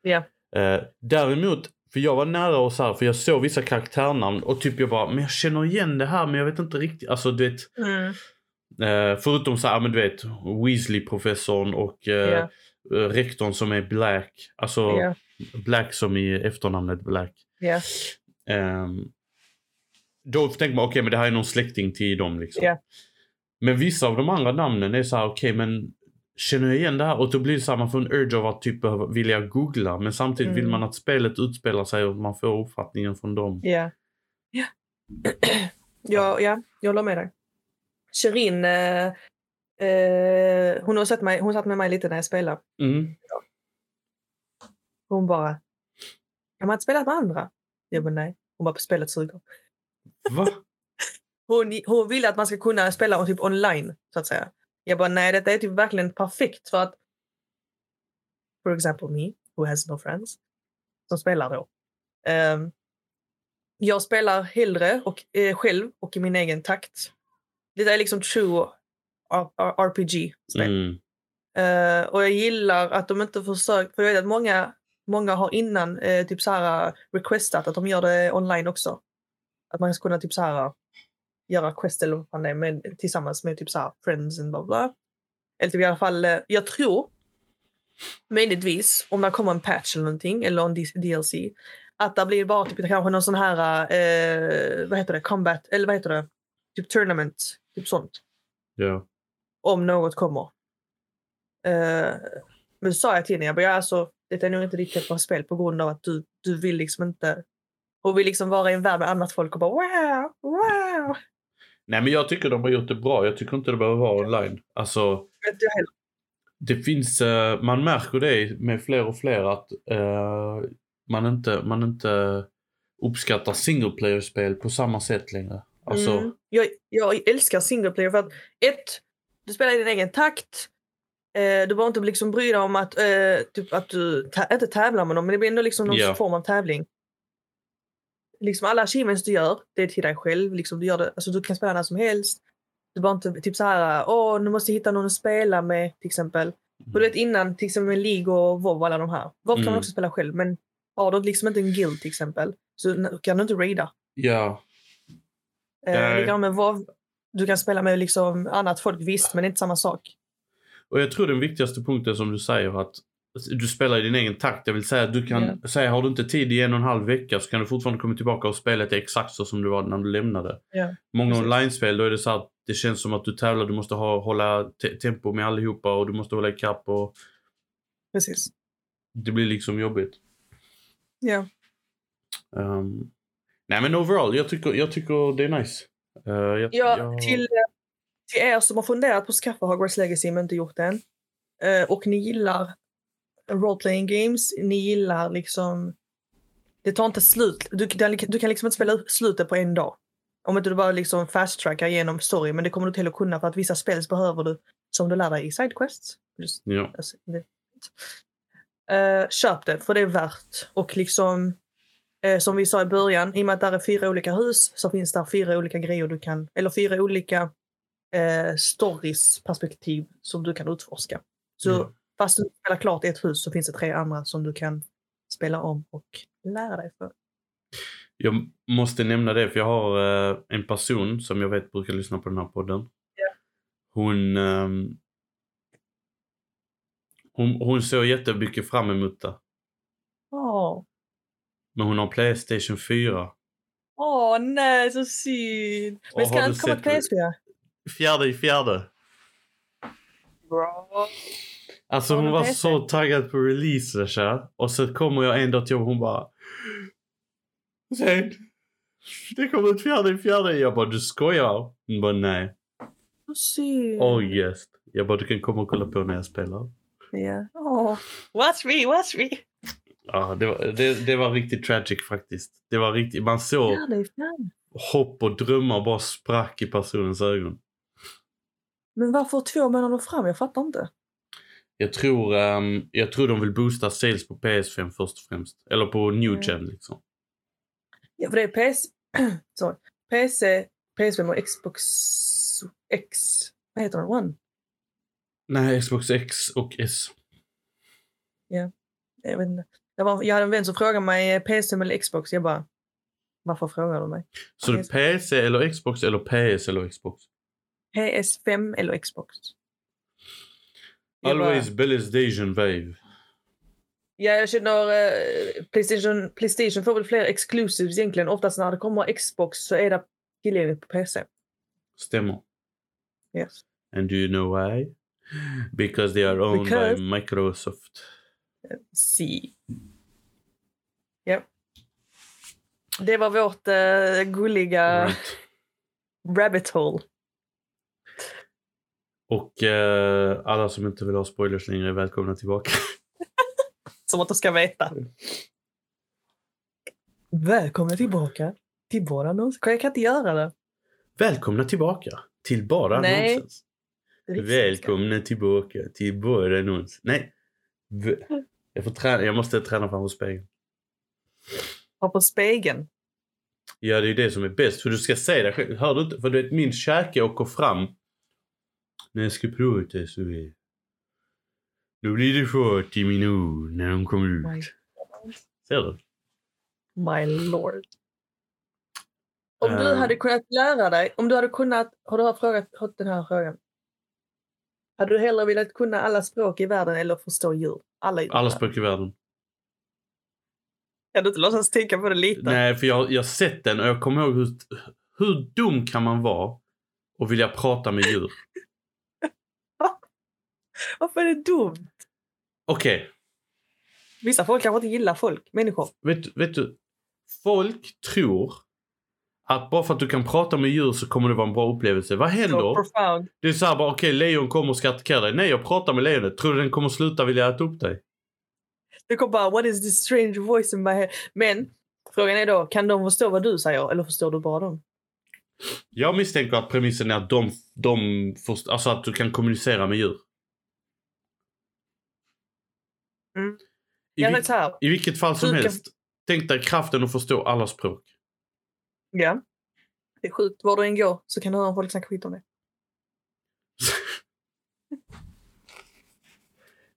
Ja. Eh, däremot, för jag var nära och så här, för jag såg vissa karaktärnamn och typ jag bara, men jag känner igen det här, men jag vet inte riktigt, alltså du vet mm. eh, förutom så här, men du vet Weasley-professorn och eh, ja. rektorn som är Black, alltså ja. Black som i efternamnet Black. Yeah. Um, då tänker man, okej, okay, men det här är någon släkting till dem liksom. Yeah. Men vissa av de andra namnen är så här, okej, okay, men känner jag igen det här? Och då blir det så här, man får en urge av att typ vill jag googla, men samtidigt mm. vill man att spelet utspelar sig och man får uppfattningen från dem. Yeah. Yeah. ja, ja, jag håller med dig. Shirin, eh, eh, hon har sett mig, hon satt med mig lite när jag spelade. Mm. Hon bara, kan man inte spela med andra? Jag bara, nej. Hon bara, på spelet suger. Va? hon, hon vill att man ska kunna spela typ online, så att säga. Jag bara, nej, detta är typ verkligen perfekt för att, for example me, who has no friends, som spelar då. Um, jag spelar hellre och, eh, själv och i min egen takt. Det är liksom true R P G-spel. Mm. Uh, och jag gillar att de inte försöker, för jag vet att många, många har innan uh, typ så här requestat att de gör det online också. Att man ska kunna typ så här göra quest eller vad fan det är med, tillsammans med typ så här friends and blah blah. Eller typ i alla fall, uh, jag tror möjligtvis om det kommer en patch eller någonting eller en D L C att det blir bara typ kanske någon sån här uh, vad heter det, combat eller vad heter det, typ tournament, typ sånt. Ja. Yeah. Om något kommer. Uh, men så sa jag till henne, jag bara, alltså, det är nog inte riktigt på spel på grund av att du, du vill liksom inte, och vill liksom vara i en värld med annat folk och bara wow, wow. Nej, men jag tycker de har gjort det bra. Jag tycker inte det behöver vara online. Alltså, det finns, man märker det med fler och fler att uh, man inte man inte uppskattar singleplayer-spel på samma sätt längre. Alltså, mm. jag, jag älskar singleplayer för att ett, du spelar i din egen takt. Eh, du behöver inte liksom bry dig om att, eh, typ att du tä- inte tävlar med dem, men det blir ändå liksom någon yeah. form av tävling. Liksom alla achievements du gör, det är till dig själv. Liksom du, gör det, alltså du kan spela när som helst. Du behöver inte typ så här, åh, nu måste jag hitta någon att spela med, till exempel. Mm. För du vet innan, till exempel League och WoW, alla de här. WoW kan mm. man också spela själv, men har du liksom inte en guild till exempel, så kan du inte raida. Ja. Yeah. Eh, det kan med WoW, du kan spela med liksom annat folk, visst, men det är inte samma sak. Och jag tror den viktigaste punkten som du säger att du spelar i din egen takt. Jag vill säga att du kan yeah. säga, har du inte tid i en och en halv vecka så kan du fortfarande komma tillbaka och spela det exakt så som du var när du lämnade. Yeah. Många Precis. Online-spel, då är det så att det känns som att du tävlar. Du måste ha, hålla te- tempo med allihopa och du måste hålla ikapp. Och... Precis. Det blir liksom jobbigt. Ja. Yeah. Um... Nej, men overall, jag tycker, jag tycker det är nice. Uh, jag, ja, jag... till... Till er som har funderat på att skaffa Hogwarts Legacy men inte gjort det än. Eh, och ni gillar role-playing games. Ni gillar liksom... Det tar inte slut. Du, du kan liksom inte spela upp slutet på en dag. Om inte du bara liksom fast-trackar genom story. Men det kommer du till att kunna för att vissa spels behöver du som du lär dig i sidequests. Ja. Alltså, det. Eh, köp det, för det är värt. Och liksom... Eh, som vi sa i början, i och med att där är fyra olika hus så finns där fyra olika grejer du kan... Eller fyra olika... Eh, stories perspektiv som du kan utforska. Så mm. fast du spelar klart ett hus så finns det tre andra som du kan spela om och lära dig för. Jag måste nämna det för jag har eh, en person som jag vet brukar lyssna på den här podden. Yeah. Hon, eh, hon hon såg jättemycket fram emot det. Oh. Men hon har PlayStation four. Åh, oh, nej, så synd. Men ska inte komma till P S fyra? Fjärde i fjärde. Bra. Alltså hon var så taggad på release Rasha. Och så kommer jag en dag till och hon bara, sen det kommer ett fjärde i fjärde. Jag bara, du skojar. Hon bara, nej. Oh yes. Jag bara, du kan komma och kolla på när jag spelar. Ja. Yeah. Oh. Watch me, watch me. Ja, det var, det, det var riktigt tragic faktiskt. Det var riktigt, man såg hopp och drömmar bara sprack i personens ögon. Men varför två månader fram? Jag fattar inte. Jag tror, um, jag tror de vill boosta sales på P S fem först och främst. Eller på New Gen mm. liksom. Ja, för det är P S... Sorry. P C, P S fem och Xbox... X... Vad heter den? One? Nej, Xbox X och S. Ja, jag vet inte. Jag, var, jag hade en vän som frågade mig P S fem eller Xbox. Jag bara... Varför frågar du mig? Så P S fem. P C eller Xbox eller P S eller Xbox? P S fem eller Xbox. Always bara... PlayStation Wave. Ja, jag känner uh, PlayStation, PlayStation får väl fler exclusives egentligen. Oftast när det kommer Xbox så är det tillgängligt på P C. Stämmer. Yes. And do you know why? Because they are owned Because... by Microsoft. Let's see. Yep. Det var vårt uh, gulliga right. rabbit hole. Och uh, alla som inte vill ha spoilers längre är välkomna tillbaka. Som att de ska veta. Välkomna tillbaka till bara nonsens. Jag kan inte göra det. Välkomna tillbaka till bara Nej. Nonsens. Välkomna tillbaka till bara nonsens. Nej. Jag, får träna. Jag måste träna framför spegeln. På spegeln. Ja, det är det som är bäst. För du ska säga det själv. Hör du inte? För du vet, min käke åker fram. När jag ska prova ut det så är Nu blir det fyrtio minuter när de kommer ut. Ser du? My lord. Om uh, du hade kunnat lära dig, om du hade kunnat, har du frågat hört den här frågan? Hade du hellre velat kunna alla språk i världen eller förstå djur? Alla, alla språk i världen. Jag hade inte låtsas tänka på det lite. Nej, för jag har sett den och jag kommer ihåg hur, hur dum kan man vara och vilja prata med djur? Varför är det dumt? Okej. Okay. Vissa folk kanske inte gillar folk, människor. Vet, vet du, folk tror att bara för att du kan prata med djur så kommer det vara en bra upplevelse. Vad händer? So det är så här bara, okej, okay, lejon kommer och ska attacka dig. Nej, jag pratar med lejonet. Tror du den kommer sluta vilja äta upp dig? Det kommer bara, what is this strange voice in my head? Men frågan är då, kan de förstå vad du säger eller förstår du bara dem? Jag misstänker att premissen är att de, de förstår, alltså att du kan kommunicera med djur. Mm. I, vil- I vilket fall som sjuka. helst. Tänk dig kraften att förstå alla språk. Ja. Det är sjukt, var du än går så kan du höra folk snacka skit om det.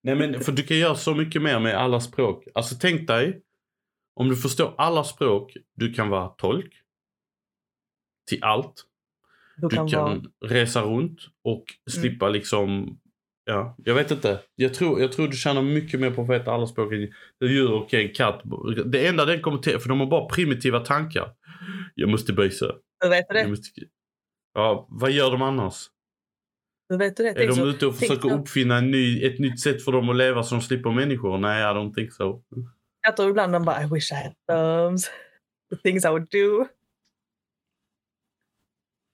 Nej, men för du kan göra så mycket mer med alla språk. Alltså tänk dig, om du förstår alla språk, du kan vara tolk till allt. Du, du kan, kan vara... resa runt och slippa mm. liksom. Ja, jag vet inte. Jag tror, jag tror du tjänar mycket mer på att veta alla språk. Djur och en katt. Det enda den kommer till, för de har bara primitiva tankar. Jag måste böjsa. Hur vet du det? Måste... Ja, vad gör de annars? Hur vet du det? Är tänk de så. ute och försöker tänk uppfinna en ny, ett nytt sätt för dem att leva så de slipper människor? Nej, jag don't think so. Jag tror ibland de bara, I wish I had thumbs. The things I would do.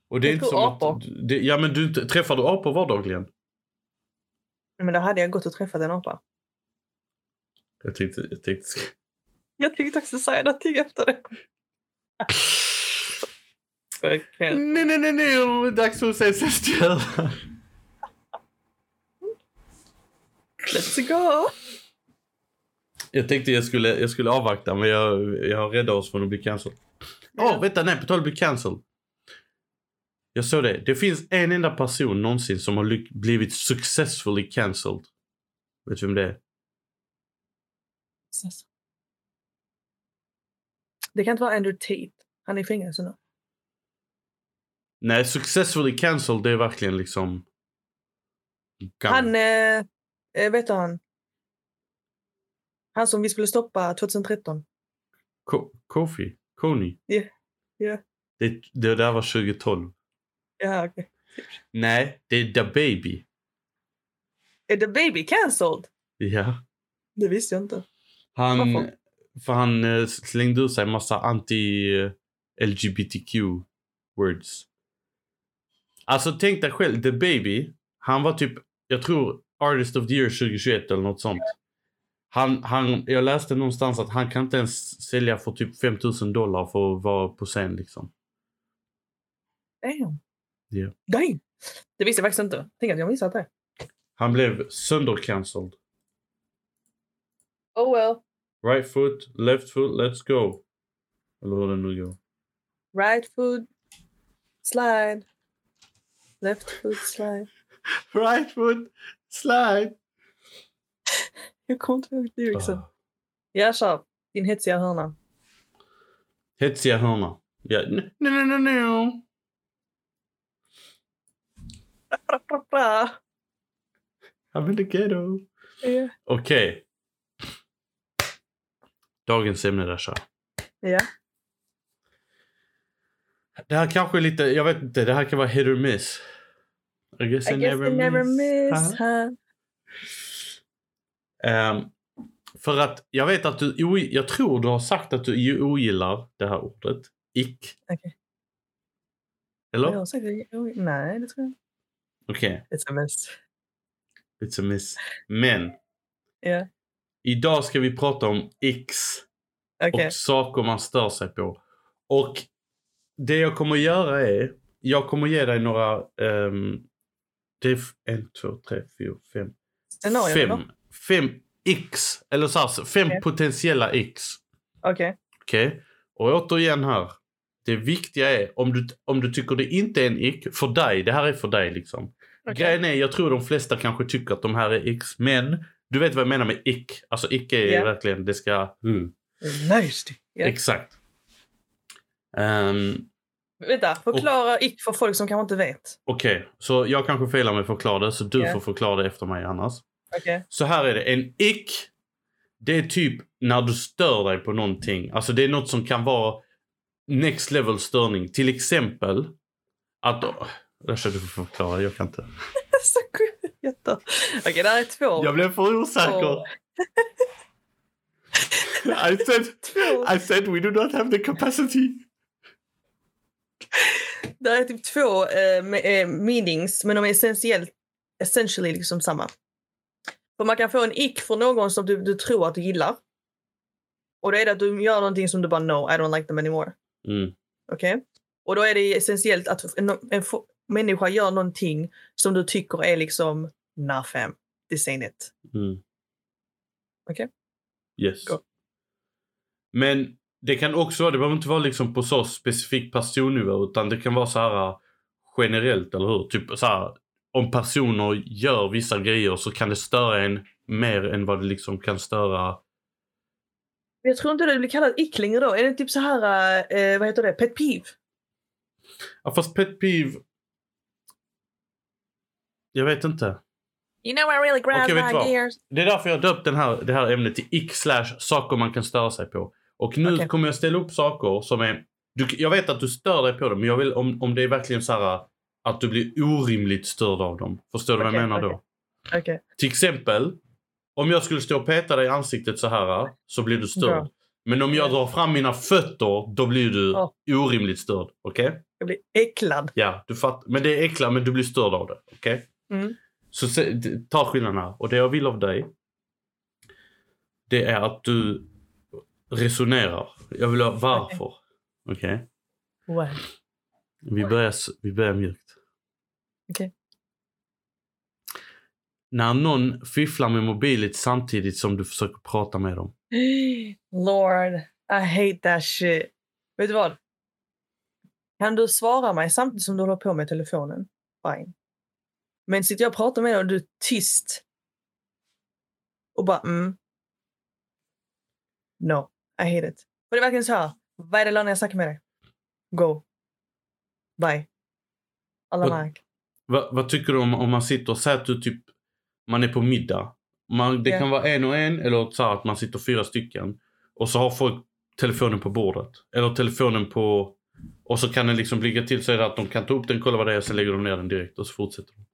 Och det är inte som att, det, ja, men du träffar du apor vardagligen? Men då hade jag gått och träffat en apa. Jag tyckte... Jag tyckte, jag tyckte också säga någonting efter det. Nej, nej, nej, nej. Det är dags för att säga sextio. Let's go. Jag tänkte jag skulle, jag skulle avvakta, men jag, jag räddade oss från att bli cancelled. Åh, yeah. oh, vänta, nej, på tal bli cancelled. Jag såg det. Det finns en enda person någonsin som har lyck- blivit successfully cancelled. Vet du vem det är? Det kan inte vara Andrew Tate. Han är i fängelse nu. Nej, successfully cancelled, det är verkligen liksom... Gammal. Han, eh, vet du han? Han som vi skulle stoppa tjugotretton. Ko- Kofi? Kony? Ja. Yeah. Yeah. Det, det där var tjugotolv. Ja, okej. Okay. Nej, det är The Baby. Är The Baby cancelled? Ja. Det visste jag inte. Han, Varför? För han slängde ut sig en massa anti-L G B T Q words. Alltså tänk dig själv, The Baby, han var typ, jag tror Artist of the Year tjugohundratjugoett eller något sånt. Han, han, jag läste någonstans att han kan inte ens sälja för typ fem tusen dollar för att vara på scen liksom. Damn. Yeah. Nej, det visste jag faktiskt inte. Tänk att jag missade det. Han blev söndercancelled. Oh well. Right foot, left foot, let's go. Eller hur den nu går. Right foot, slide. Left foot, slide. Right foot, slide. Jag kommer inte ihåg det också. Ah. Jag sa, din hetsiga hörna. Hetsiga hörna. Ja. Nej, nej, nej, nej. I'm in the ghetto. Yeah. Okej. Okay. Dagens ämne, Rasha. Ja. Yeah. Det här kanske är lite, jag vet inte, det här kan vara hit or miss. I guess I, I guess never, never miss. miss huh? Um, för att jag vet att du, jag tror du har sagt att du ogillar det här ordet. Ick. Okej. Okay. Eller? Jag har sagt att jag, nej, det tror jag. Okej. Okay. It's a miss. It's a miss. Men. Yeah. Idag ska vi prata om X. Okay. Och saker man stör sig på. Och det jag kommer att göra är, jag kommer att ge dig några um, det är en, två, tre, fyra, fem. Fem. Fem X. Eller så här, fem okay. potentiella X. Okej. Okay. Okej. Okay. Och återigen här. Det viktiga är, om du, om du tycker det inte är en ick, för dig, det här är för dig liksom. Okay. Grejen är, jag tror de flesta kanske tycker att de här är ick, men Du vet vad jag menar med ick. Alltså ick är yeah. verkligen, det ska... Mm. Nice. Yeah. Exakt. Um, Vänta, förklara och, ick för folk som kanske inte vet. Okej, okay. Så jag kanske felar mig förklara det, så du yeah. får förklara det efter mig annars. Okay. Så här är det, en ick, det är typ när du stör dig på någonting. Alltså det är något som kan vara next level störning. Till exempel att... Oh, jag ska du får förklara, jag kan inte... Så jätte. Okej, okay, det här är två. Jag blev för osäker. I said, I said we do not have the capacity. Det här är typ två eh, meanings, men de är essentiellt, essentially liksom samma. För man kan få en ick för någon som du, du tror att du gillar. Och det är att du gör någonting som du bara no, I don't like them anymore. Mm. Okej? Okay? Och då är det essentiellt att en, en människa gör någonting som du tycker är liksom nah fam, this ain't it. Mm. Okej? Okay? Yes. Go. Men det kan också vara, det behöver inte vara liksom på så specifik personnivå, utan det kan vara så här generellt, eller hur? Typ så här, om personer gör vissa grejer så kan det störa en mer än vad det liksom kan störa. Jag tror inte det blir kallat ickling då. Är det typ så här, eh, vad heter det? Pet peeve? Ja, fast pet peeve... Jag vet inte. You know I really grab okay, my ears. Det är därför jag döpt den här, det här ämnet till ick slash saker man kan störa sig på. Och nu okay. kommer jag ställa upp saker som är... Du, jag vet att du stör dig på dem, men jag vill, om, om det är verkligen så här att du blir orimligt störd av dem. Förstår du okay, vad jag menar okay. då? Okay. Till exempel, om jag skulle stå och peta dig i ansiktet så här, så blir du störd. Bra. Men om jag drar fram mina fötter, då blir du oh. orimligt störd. Okej? Okay? Jag blir äcklad. Ja, du fatt, men det är äcklad, men du blir störd av det. Okej? Okay? Mm. Så se, ta skillnaden här. Och det jag vill av dig, det är att du resonerar. Jag vill ha varför. Okej. Okay. Wow. Vi börjar, vi börjar mjukt. Okej. Okay. När någon fifflar med mobilen samtidigt som du försöker prata med dem. Lord, I hate that shit. Vet du vad? Kan du svara mig samtidigt som du håller på med telefonen? Fine. Men sitter jag och pratar med dig och du är tyst. Och bara, mm. No, I hate it. För det är verkligen så här. Vad är det långa jag snackar med dig? Go. Bye. Alla mark. Va, vad tycker du om, om man sitter och säger att du typ, man är på middag. Man, det yeah. kan vara en och en, eller så här att man sitter fyra stycken. Och så har folk telefonen på bordet. Eller telefonen på... Och så kan den liksom ligga till så att de kan ta upp den, kolla vad det är, och sen lägger de ner den direkt och så fortsätter de.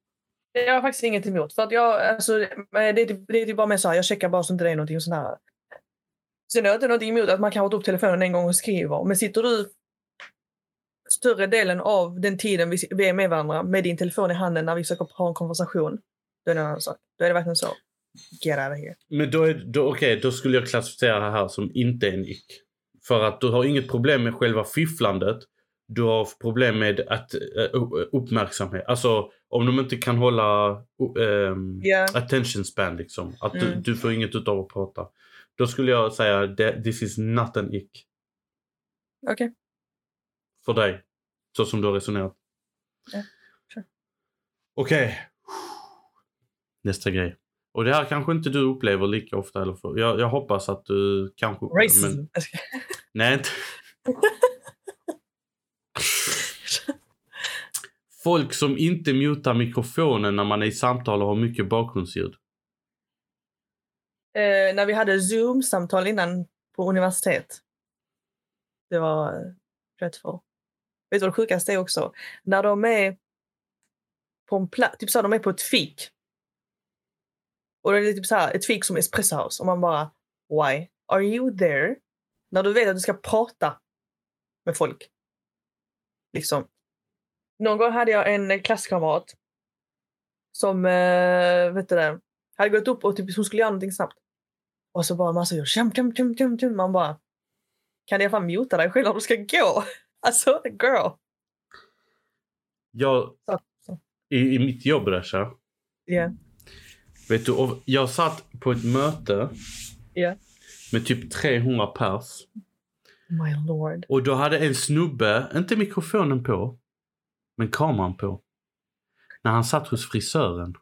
Jag har faktiskt inget emot. För att jag, alltså, det är typ bara med så här, jag checkar bara så inte det är någonting och sådär. Sen så det är inte någonting emot att man kan ta upp telefonen en gång och skriva. Men sitter du större delen av den tiden vi är med varandra med din telefon i handen när vi försöker ha en konversation, då är det en annan sak. Då är det verkligen så. Get out of here. Men då, är, då, okay, då skulle jag klassificera det här som inte en ick. För att du har inget problem med själva fifflandet. Du har problem med att uppmärksamhet. Alltså om de inte kan hålla um, yeah. attention span liksom. Att mm. du, du får inget utav att prata. Då skulle jag säga this is not an ick. Okej. Okay. För dig. Så som du har resonerat. Yeah. Sure. Okej. Okay. Nästa grej. Och det här kanske inte du upplever lika ofta. Eller för. Jag, jag hoppas att du kanske... Racism. Men... Nej, inte. Folk som inte mutar mikrofonen när man är i samtal och har mycket bakgrundsljud. Eh, när vi hade Zoom-samtal innan på universitet. Det var rätt få. Vet du vad det sjukaste är också? När de är på en plats, typ så de är på ett fik. Och det är typ så här, ett fik som espresso house. Och man bara, why are you there? När du vet att du ska prata med folk. Liksom. Någon gång hade jag en klasskamrat som, vet du det, hade gått upp och typ, hon skulle göra någonting snabbt. Och så bara man så gör, tjum, tjum, tjum, tjum, tjum. Man bara, kan jag fan muta dig själv om du ska gå? Alltså, girl. Jag, så, så. I, i mitt jobb, Rasha. Ja. Yeah. Vet du, jag satt på ett möte yeah. med typ trehundra pers. My lord. Och då hade en snubbe, inte mikrofonen på, men kameran på. När han satt hos frisören.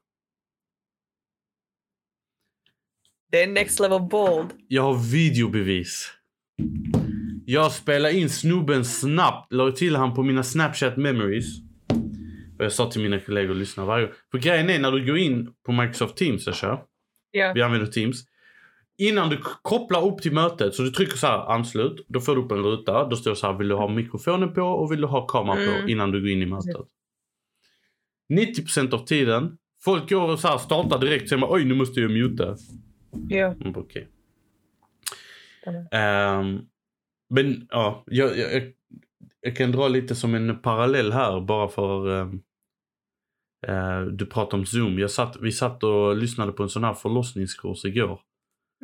Det är next level bold. Jag har videobevis. Jag spelar in snubben snabbt. La till han på mina Snapchat memories. Och jag sa till mina kollegor, lyssna varje gång. För grejen är, när du går in på Microsoft Teams, jag kör. Yeah. Vi använder Teams. Innan du kopplar upp till mötet, så du trycker så här, anslut. Då får du upp en ruta. Då står det så här, vill du ha mikrofonen på och vill du ha kameran mm. på innan du går in i mötet. nittio procent av tiden, folk går och så här, startar direkt. Säger man, oj nu måste jag muta. Ja. Yeah. Mm, okej. Okay. Mm. Um, men ja, jag, jag, jag kan dra lite som en parallell här. Bara för... Um, Uh, du pratar om Zoom. Jag satt, vi satt och lyssnade på en sån här förlossningskurs igår.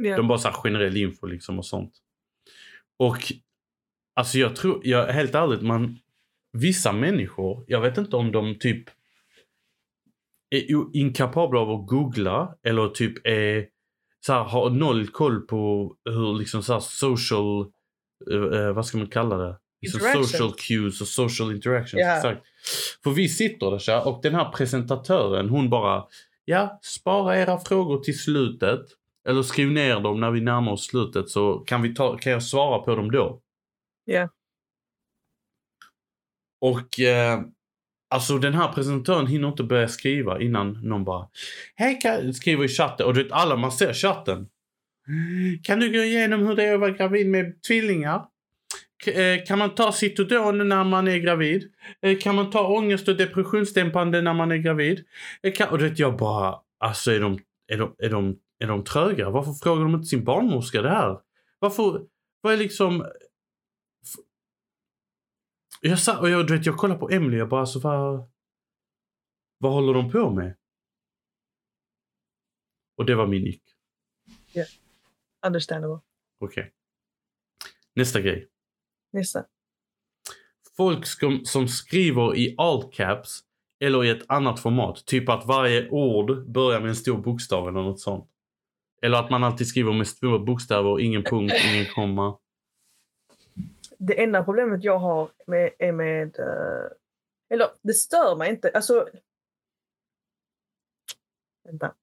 Yeah. De bara så här generell info liksom och sånt. Och alltså jag tror, jag, helt ärligt, man, vissa människor, jag vet inte om de typ är inkapabla av att googla eller typ är så här, har noll koll på hur liksom så här social uh, vad ska man kalla det? Social cues och social interactions. Yeah. Exakt. För vi sitter där så här, och den här presentatören, hon bara, ja, spara era frågor till slutet eller skriv ner dem när vi närmar oss slutet, så kan vi ta, kan jag svara på dem då. Ja. Yeah. Och eh, alltså den här presentatören hinner inte börja skriva innan någon bara, hej, kan skriva i chatten, och du vet alla, man ser chatten. Kan du gå igenom hur det är att vara gravid med tvillingar? Kan man ta Citodon när man är gravid? Kan man ta ångest- och depressionsdämpande när man är gravid? Kan, och det jag bara, alltså är de, är, de, är, de, är de tröga? Varför frågar de inte sin barnmorska det här? Varför, vad är liksom... Jag sa, och jag, du vet, jag kollar på Emily, jag bara, alltså vad, vad håller de på med? Och det var min nick. Yeah. Understandable. Okej. Okay. Nästa grej. Nästa. Folk som, som skriver i all caps eller i ett annat format, typ att varje ord börjar med en stor bokstav eller något sånt, eller att man alltid skriver med stora bokstäver och ingen punkt, ingen komma. Det enda problemet jag har med, är med eller det stör mig inte, alltså vänta,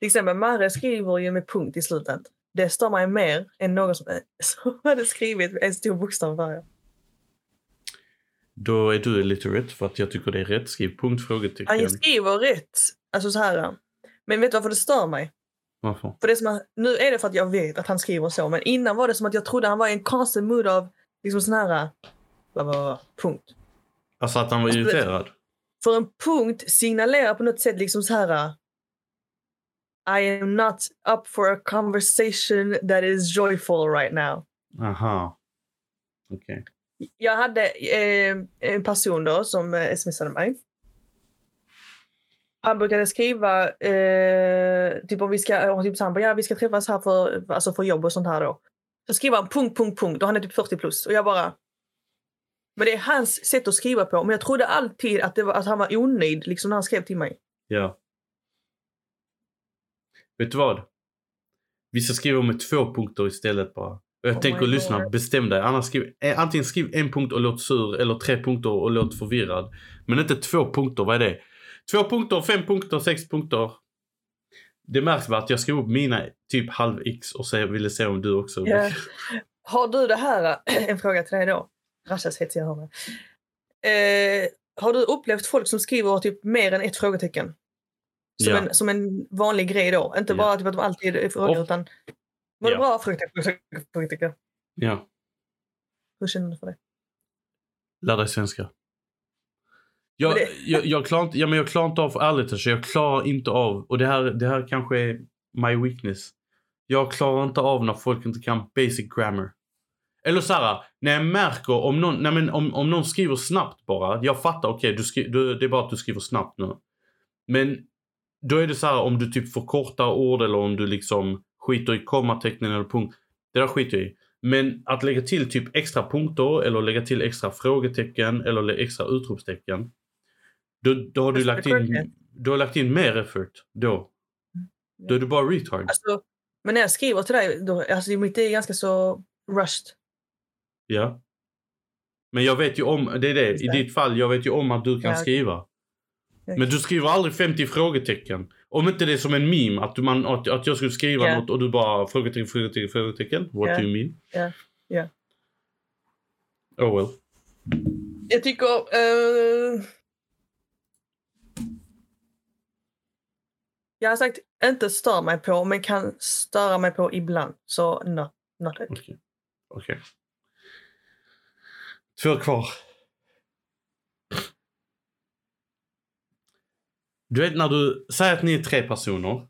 till exempel Maria skriver ju med punkt i slutet. Det stör mig mer än någon som, är, som hade skrivit en stor bokstav varje. Då är du illiterate, för att jag tycker det är rätt. Skriv punktfråget. Ja, jag skriver rätt. Alltså så här. Men vet du varför det stör mig? Varför? För det som att, nu är det för att jag vet att han skriver så. Men innan var det som att jag trodde han var i en konstig mood av liksom sån här punkt. Alltså att han var irriterad? För en punkt signalerar på något sätt liksom så här... I am not up for a conversation that is joyful right now. Aha. Okej. Okay. Jag hade eh, en person då som eh, smsade mig. Han brukade skriva eh, typ om vi ska typ sambo, ja vi ska träffas här för alltså för jobb och sånt här då. Så skriver han punkt punkt punkt och han är typ fyrtio plus och jag bara, men det är hans sätt att skriva på, men jag trodde alltid att det var att han var onöjd liksom när han skrev till mig. Ja. Yeah. Vet du vad? Vissa skriver med två punkter istället bara. Jag oh tänker lyssna, bestäm dig. Annars skriv, antingen skriv en punkt och låt sur, eller tre punkter och låt förvirrad. Men inte två punkter, vad är det? Två punkter, fem punkter, sex punkter. Det märks bara att jag skrev upp mina typ halv x och så ville se om du också. Yeah. Har du det här, en fråga till dig då. Rashas heter jag hörna. Eh, har du upplevt folk som skriver typ mer än ett frågetecken? Som, ja. en, som en vanlig grej då. Inte ja. bara typ att de alltid är frågor, utan var det ja. bra frågetecken? Ja. Hur känner du för det? Lär dig svenska. Jag, det... jag, jag klarar inte, ja, men jag klarar inte av ärligt, så jag klarar inte av, och det här, det här kanske är my weakness. Jag klarar inte av när folk inte kan basic grammar. Eller så här, när jag märker om någon, nej, men om, om någon skriver snabbt bara, jag fattar, okej, okay, du skri, du, det är bara att du skriver snabbt nu. Men då är det så här, om du typ förkortar ord eller om du liksom skiter i kommatecknen eller punkt. Det där skiter jag i. Men att lägga till typ extra punkter eller lägga till extra frågetecken eller extra utropstecken. Då, då har du lagt in, du har lagt in mer effort då. Då är du bara retard. Alltså, men när jag skriver till dig, då, alltså mitt är ganska så rushed. Ja. Men jag vet ju om, det är det, i ditt fall, jag vet ju om att du kan skriva. Men du skriver aldrig femtio frågetecken. Om inte det är som en meme att, man, att, att jag skulle skriva yeah. något och du bara frågetecken, frågetecken, frågetecken. What yeah. do you mean? Ja, yeah. ja. Yeah. Oh well. Jag tycker... Uh... Jag har sagt inte stör mig på, men kan störa mig på ibland. Så no, not it. Okej. Okay. Okay. Två kvar. Du vet när du säger att ni är tre personer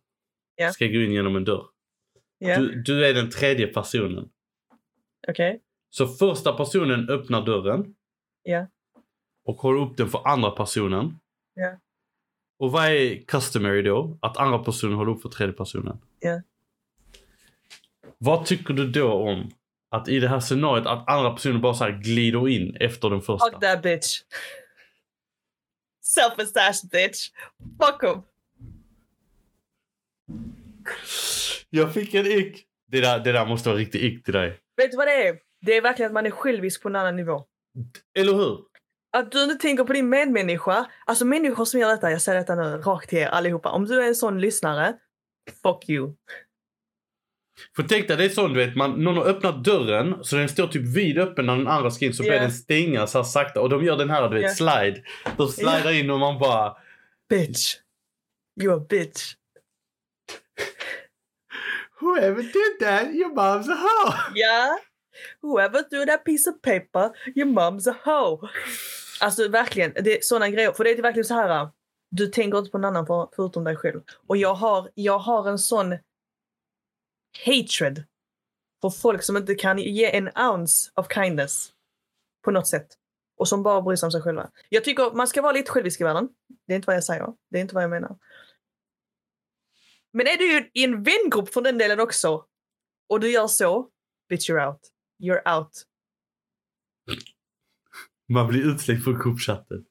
yeah. ska gå in genom en dörr. Yeah. Du, du är den tredje personen. Okej. Okay. Så första personen öppnar dörren. Ja. Yeah. Och håller upp den för andra personen. Ja. Yeah. Och vad är customary då? Att andra personen håller upp för tredje personen. Ja. Yeah. Vad tycker du då om att i det här scenariot att andra personer bara så här glider in efter den första? Fuck that bitch. Self-assassin bitch. Fuck him. Jag fick en ick. Det där, det där måste vara riktigt ick till dig. Vet du vad det är? Det är verkligen att man är självisk på en annan nivå. Eller hur? Att du inte tänker på din medmänniska. Alltså människor som gör detta. Jag säger detta nu rakt till er allihopa. Om du är en sån lyssnare. Fuck you. För tänk dig, det är sån du vet. Man, någon har öppnat dörren. Så den står typ vidöppen när den andra ska in. Så börjar yeah. den stänga så här sakta. Och de gör den här du vet yeah. slide. De slidar yeah. in och man bara. Bitch. You're a bitch. Whoever did that, your mom's a hoe. Yeah. Whoever threw that piece of paper, your mom's a hoe. Alltså verkligen, det är sådana grejer. För det är verkligen så här. Du tänker inte på någon annan för, förutom dig själv. Och jag har, jag har en sån hatred för folk som inte kan ge en ounce of kindness på något sätt. Och som bara bryr sig om sig själva. Jag tycker man ska vara lite självisk i världen. Det är inte vad jag säger, det är inte vad jag menar. Men är du i en vängrupp från den delen också och du gör så, bitch you're out. You're out. Man blir utslängd från gruppchatten.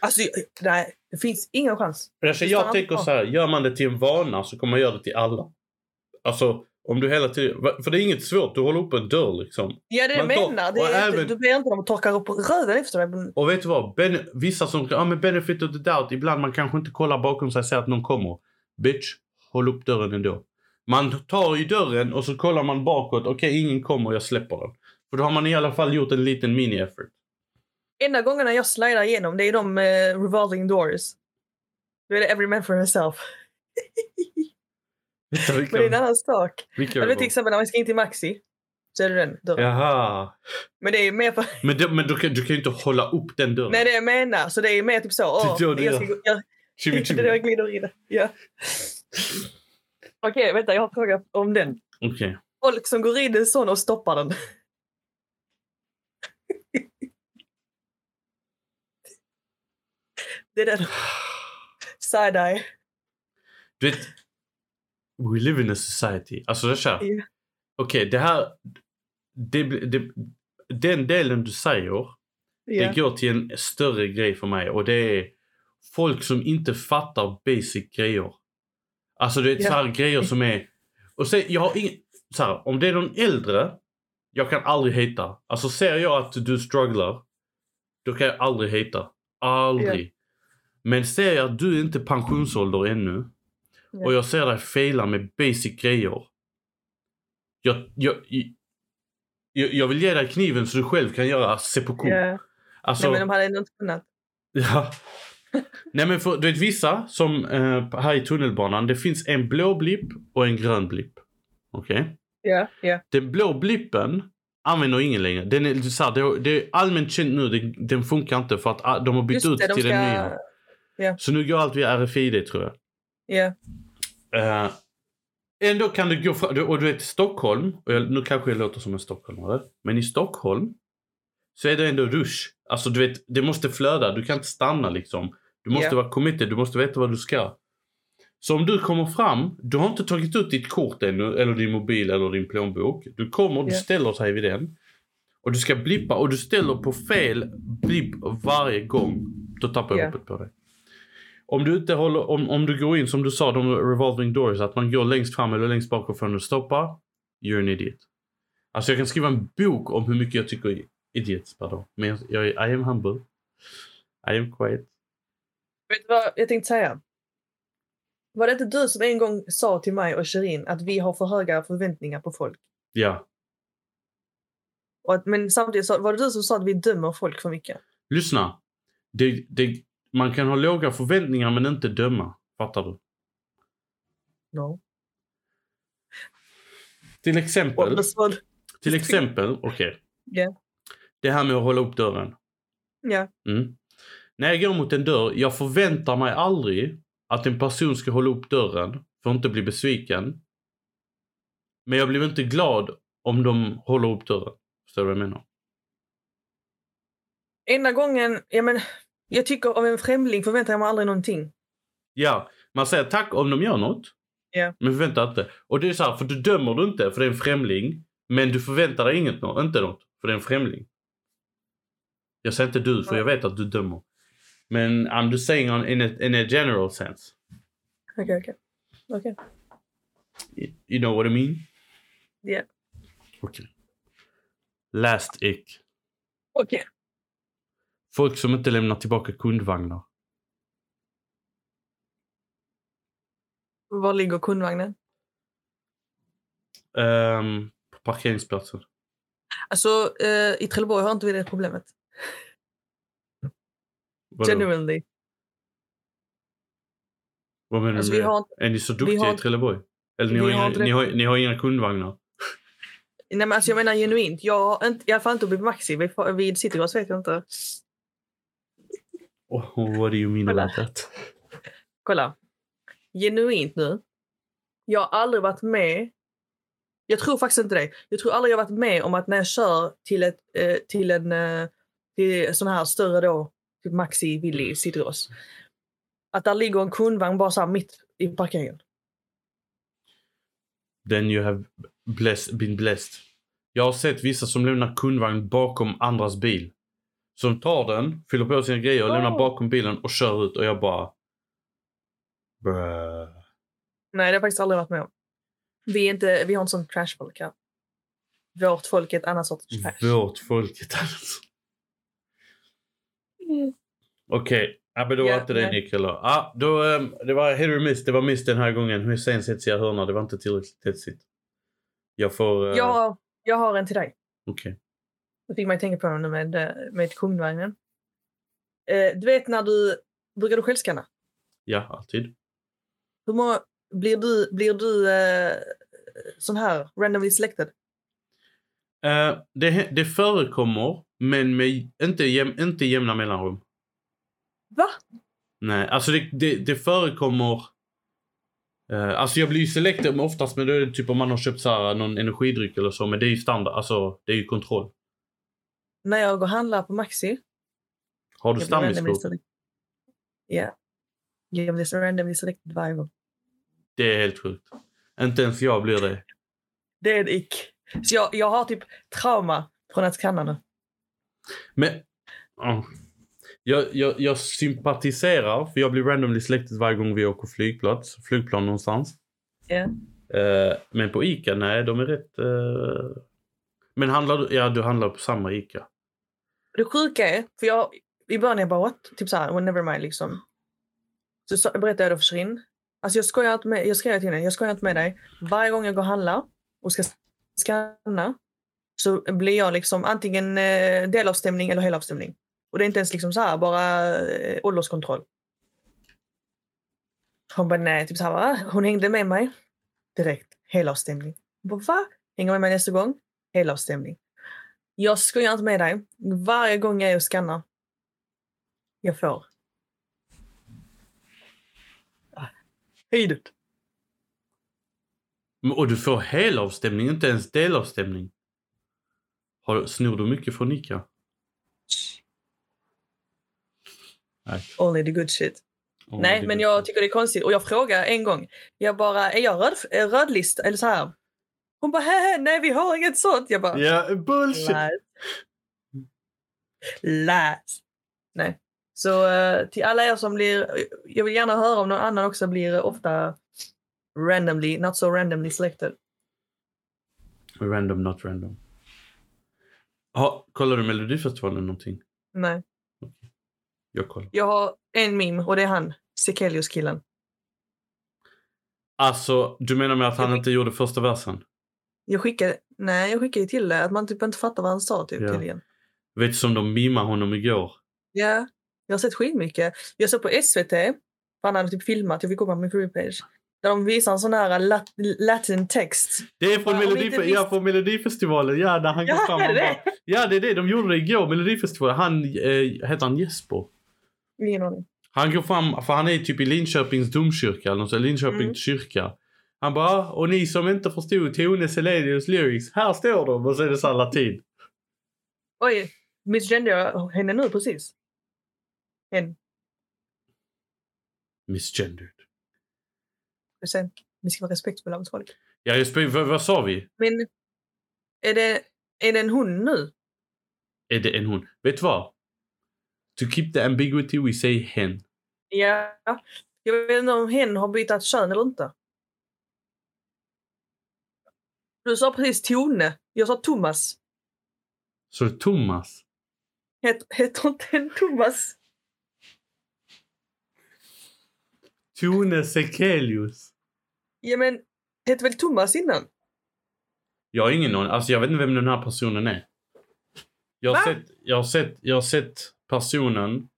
Alltså, nej, det finns ingen chans. Alltså, jag tänker så här, gör man det till en vana så kommer man göra det till alla. Alltså, om du hela tiden... För det är inget svårt, du håller upp en dörr liksom. Ja, det är det jag menar. Det är även, inte, du ber inte om att torka upp röden efter dig. Och vet du vad? Ben, vissa som... Ja, men benefit of the doubt. Ibland man kanske inte kollar bakom sig och säger att någon kommer. Bitch, håll upp dörren ändå. Man tar i dörren och så kollar man bakåt. Okej, okay, ingen kommer och jag släpper den. För då har man i alla fall gjort en liten mini-effort. Enda gångerna jag slidar igenom, det är de uh, revolving doors. Då är det every man for himself. Men det är en annan sak. Jag vet till exempel när man ska in till Maxi. Så är det den dörren. Jaha. Men det är mer för... Men, det, men du, kan, du kan ju inte hålla upp den dörren. Nej, det är menar. Så det är mer typ så. Åh, det är jag ska gå... Jag, tjugo, tjugo. Det är jag glider in. Ja. Okej, vänta, jag har frågat om den. Okej. Okay. Folk som går in i en sån och stoppar den. Det är den. Side-eye. Du vet, we live in a society. Alltså, det här. Yeah. Okej, okay, det här... Det, det, den delen du säger, yeah. det går till en större grej för mig. Och det är folk som inte fattar basic grejer. Alltså det är yeah. så här grejer som är... Och sen, jag har ingen... Så här, om det är någon äldre, jag kan aldrig hejta. Alltså ser jag att du strugglar, då kan jag aldrig hejta. Aldrig. Yeah. Men ser jag att du är inte pensionsålder ännu, yeah. och jag ser dig fejla med basic grejer, jag, jag, jag, jag vill ge dig kniven så du själv kan göra seppuku. Yeah. Alltså, nej, men de hade ändå inte kunnat. Ja. Nej men för, du vet vissa som eh, här i tunnelbanan, det finns en blå blipp och en grön blipp. Okej? Okay? Yeah, ja, yeah. Den blå blippen använder ingen längre. Den är, så här, det är allmänt känt nu, den, den funkar inte för att de har bytt det, ut de till ska... den nya. Yeah. Så nu går allt via R F I D tror jag. Ja. Yeah. Eh, ändå kan du gå fram, och du vet Stockholm, och jag, nu kanske jag låter som en stockholmare, men i Stockholm så är det ändå rush. Alltså du vet, det måste flöda, du kan inte stanna liksom. Du måste yeah. vara committed, du måste veta vad du ska. Så om du kommer fram, du har inte tagit ut ditt kort ännu, eller din mobil eller din plånbok. Du kommer och du yeah. ställer sig vid den. Och du ska blippa och du ställer på fel blipp varje gång. Då tappar jag yeah. öppet på dig. Om du inte håller, om, om du går in, som du sa, de revolving doors, att man går längst fram eller längst bak och får du stoppa, you're an idiot. Alltså jag kan skriva en bok om hur mycket jag tycker idiots, pardon. Men jag är, I am humble. I am quiet. Vet du vad jag tänkte säga? Var det inte du som en gång sa till mig och Shirin att vi har för höga förväntningar på folk? Ja. Och att, men samtidigt så, var det du som sa att vi dömer folk för mycket? Lyssna. Det, det, man kan ha låga förväntningar men inte döma. Fattar du? No. Till exempel. Till exempel, okej. Okay. Yeah. Det här med att hålla upp dörren. Ja. Yeah. Mm. När jag går mot en dörr, jag förväntar mig aldrig att en person ska hålla upp dörren för att inte bli besviken. Men jag blir inte glad om de håller upp dörren. Förstår du vad jag menar? Ena gången, ja, men, jag tycker av en främling förväntar jag mig aldrig någonting. Ja, man säger tack om de gör något. Yeah. Men förväntar inte. Och det är så här, för du dömer du inte för det är en främling. Men du förväntar dig inget, inte något för det är en främling. Jag säger inte du för jag vet att du dömer. Men I'm just saying on, in, a, in a general sense. Okay, okay. Okay. You, you know what I mean? Yeah. Okay. Last ick. Okej. Okay. Folk som inte lämnar tillbaka kundvagnar. Var ligger kundvagnen? Um, på parkeringsplatsen. Alltså, uh, i Trelleborg har inte vi det problemet. Vadå? Genuinely. Vad menar alltså, du med har, är ni så duktiga har, i Trelleborg? Eller ni har, inga, har ni, har, ni har inga kundvagnar? Nej men alltså jag menar genuint. Jag har inte, i alla fall inte blivit Maxi. Vid, vid Citygross vet jag inte. Oh, what do you mean about that? Kolla. Genuint nu. Jag har aldrig varit med. Jag tror faktiskt inte det. Jag tror aldrig jag har varit med om att när jag kör till, ett, eh, till en eh, till sån här större då. Typ Maxi, Willy, Citygross. Att där ligger en kundvagn bara så här mitt i parkeringen. Then you have blessed, been blessed. Jag har sett vissa som lämnar kundvagn bakom andras bil. Som tar den, fyller på sina grejer, oh. lämnar bakom bilen och kör ut. Och jag bara... Bruh. Nej, det har jag faktiskt aldrig varit med om. Vi, är inte, vi har en sån trashfolk här. Vårt folk är ett annat sorts trash. Vårt folk är ett annat sorts... Mm. Okej, okay. ja, men då yeah, var inte det Nick eller? Ah, då, um, det var hit or miss, det var miss den här gången. Hussein sätts i hörna, det var inte tillräckligt tätsigt. Jag får... Uh... Ja, jag har en till dig. Okej. Okay. Då fick man tänka på den med, med kundvagnen. Eh, du vet när du... Brukar du självskanna? Ja, alltid. Hur många... Blir du, blir du eh, sån här, randomly selected? Uh, det, det förekommer, men med, inte, jäm, inte jämna mellanrum. Va? Nej, alltså det, det, det förekommer... Uh, alltså jag blir ju selected oftast, men det är typ om man har köpt så här, någon energidryck eller så. Men det är ju standard, alltså det är ju kontroll. När jag går och handlar på Maxi... Har du stammiskort? Ja. Jag blir så randomly selected varje gång. Det är helt sjukt. Inte ens jag blir det. Det är en ick. Så jag, jag har typ trauma från att skanna nu. Men oh, jag, jag, jag sympatiserar. För jag blir randomly selected varje gång vi åker flygplats. Flygplan någonstans. Yeah. Uh, men på Ica, nej, de är rätt... Uh... Men handlar du... Ja, du handlar på samma Ica. Det sjuka är... För jag... I början jag bara åt. Typ såhär, well, never mind liksom. Så, så berättade jag då för Shirin. Alltså jag skojar inte med... Jag skrev till henne. Jag skojar inte med dig. Varje gång jag går och handlar och ska... skanna så blir jag liksom antingen eh, delavstämning eller helavstämning. Och det är inte ens liksom så här bara eh, ålderskontroll. Hon bara nej, typ så här va? Hon hängde med mig direkt, helavstämning. Bara va? Hänger med mig nästa gång, helavstämning. Jag skojar inte med dig. Varje gång jag är och skannar jag får ah, hej du. Och du får helavstämning, inte ens delavstämning. Har, snor du mycket från Ica? Nej. Only the good shit. Only Nej, men jag shit. tycker det är konstigt. Och jag frågar en gång. Jag bara, är jag röd, är rödlist? Eller så här. Hon bara, hej, nej vi har inget sånt. Jag bara, yeah, bullshit. Last. Last. Nej. Så uh, till alla er som blir... Jag vill gärna höra om någon annan också blir ofta... randomly, not so randomly selected. Random, not random. Ha, kollar du Melodifestivalen någonting? Nej. Okay. Jag kollar. Jag har en meme och det är han, Sekelius killen. Alltså, du menar med att han jag... inte gjorde första versen? Jag skickade, nej jag skickade till det, att man typ inte fattar vad han sa typ, ja. Till igen. Vet du som de mimade honom igår? Ja, jag har sett skitmycket. Jag såg på S V T, för han hade typ filmat, jag fick komma på min freepage. Där de visar en sån här lat- latin text. Det är från, Melodif- visst... ja, från Melodifestivalen, ja, där han ja, går fram och bara... Ja, det är det, de gjorde det igår, Melodifestivalen. Han, eh, heter han Jesper? Ingen aning. Han går fram, för han är typ i Linköpings domkyrka, eller så Linköpings mm. kyrka. Han bara, och ni som inte förstod Tone Selenius lyrics, här står de, och så är det så här latin. Oj, misgendade jag henne nu precis. En. Misgendered. Sen, vi ska vara respektfulla mot folk. Ja, just, vad, vad sa vi? Men, är det, är det en hon nu? Är det en hon? Vet du vad? To keep the ambiguity we say hen. Ja, jag vet inte om hen har bytt kön eller inte. Du sa precis Tone. Jag sa Thomas. Så Thomas? Het, heter inte en Thomas? Tone Sekelius. Ja, men heter väl Thomas innan? Jag har ingen aning. Alltså jag vet inte vem den här personen är. Jag har Va? sett, jag har sett, jag har sett personen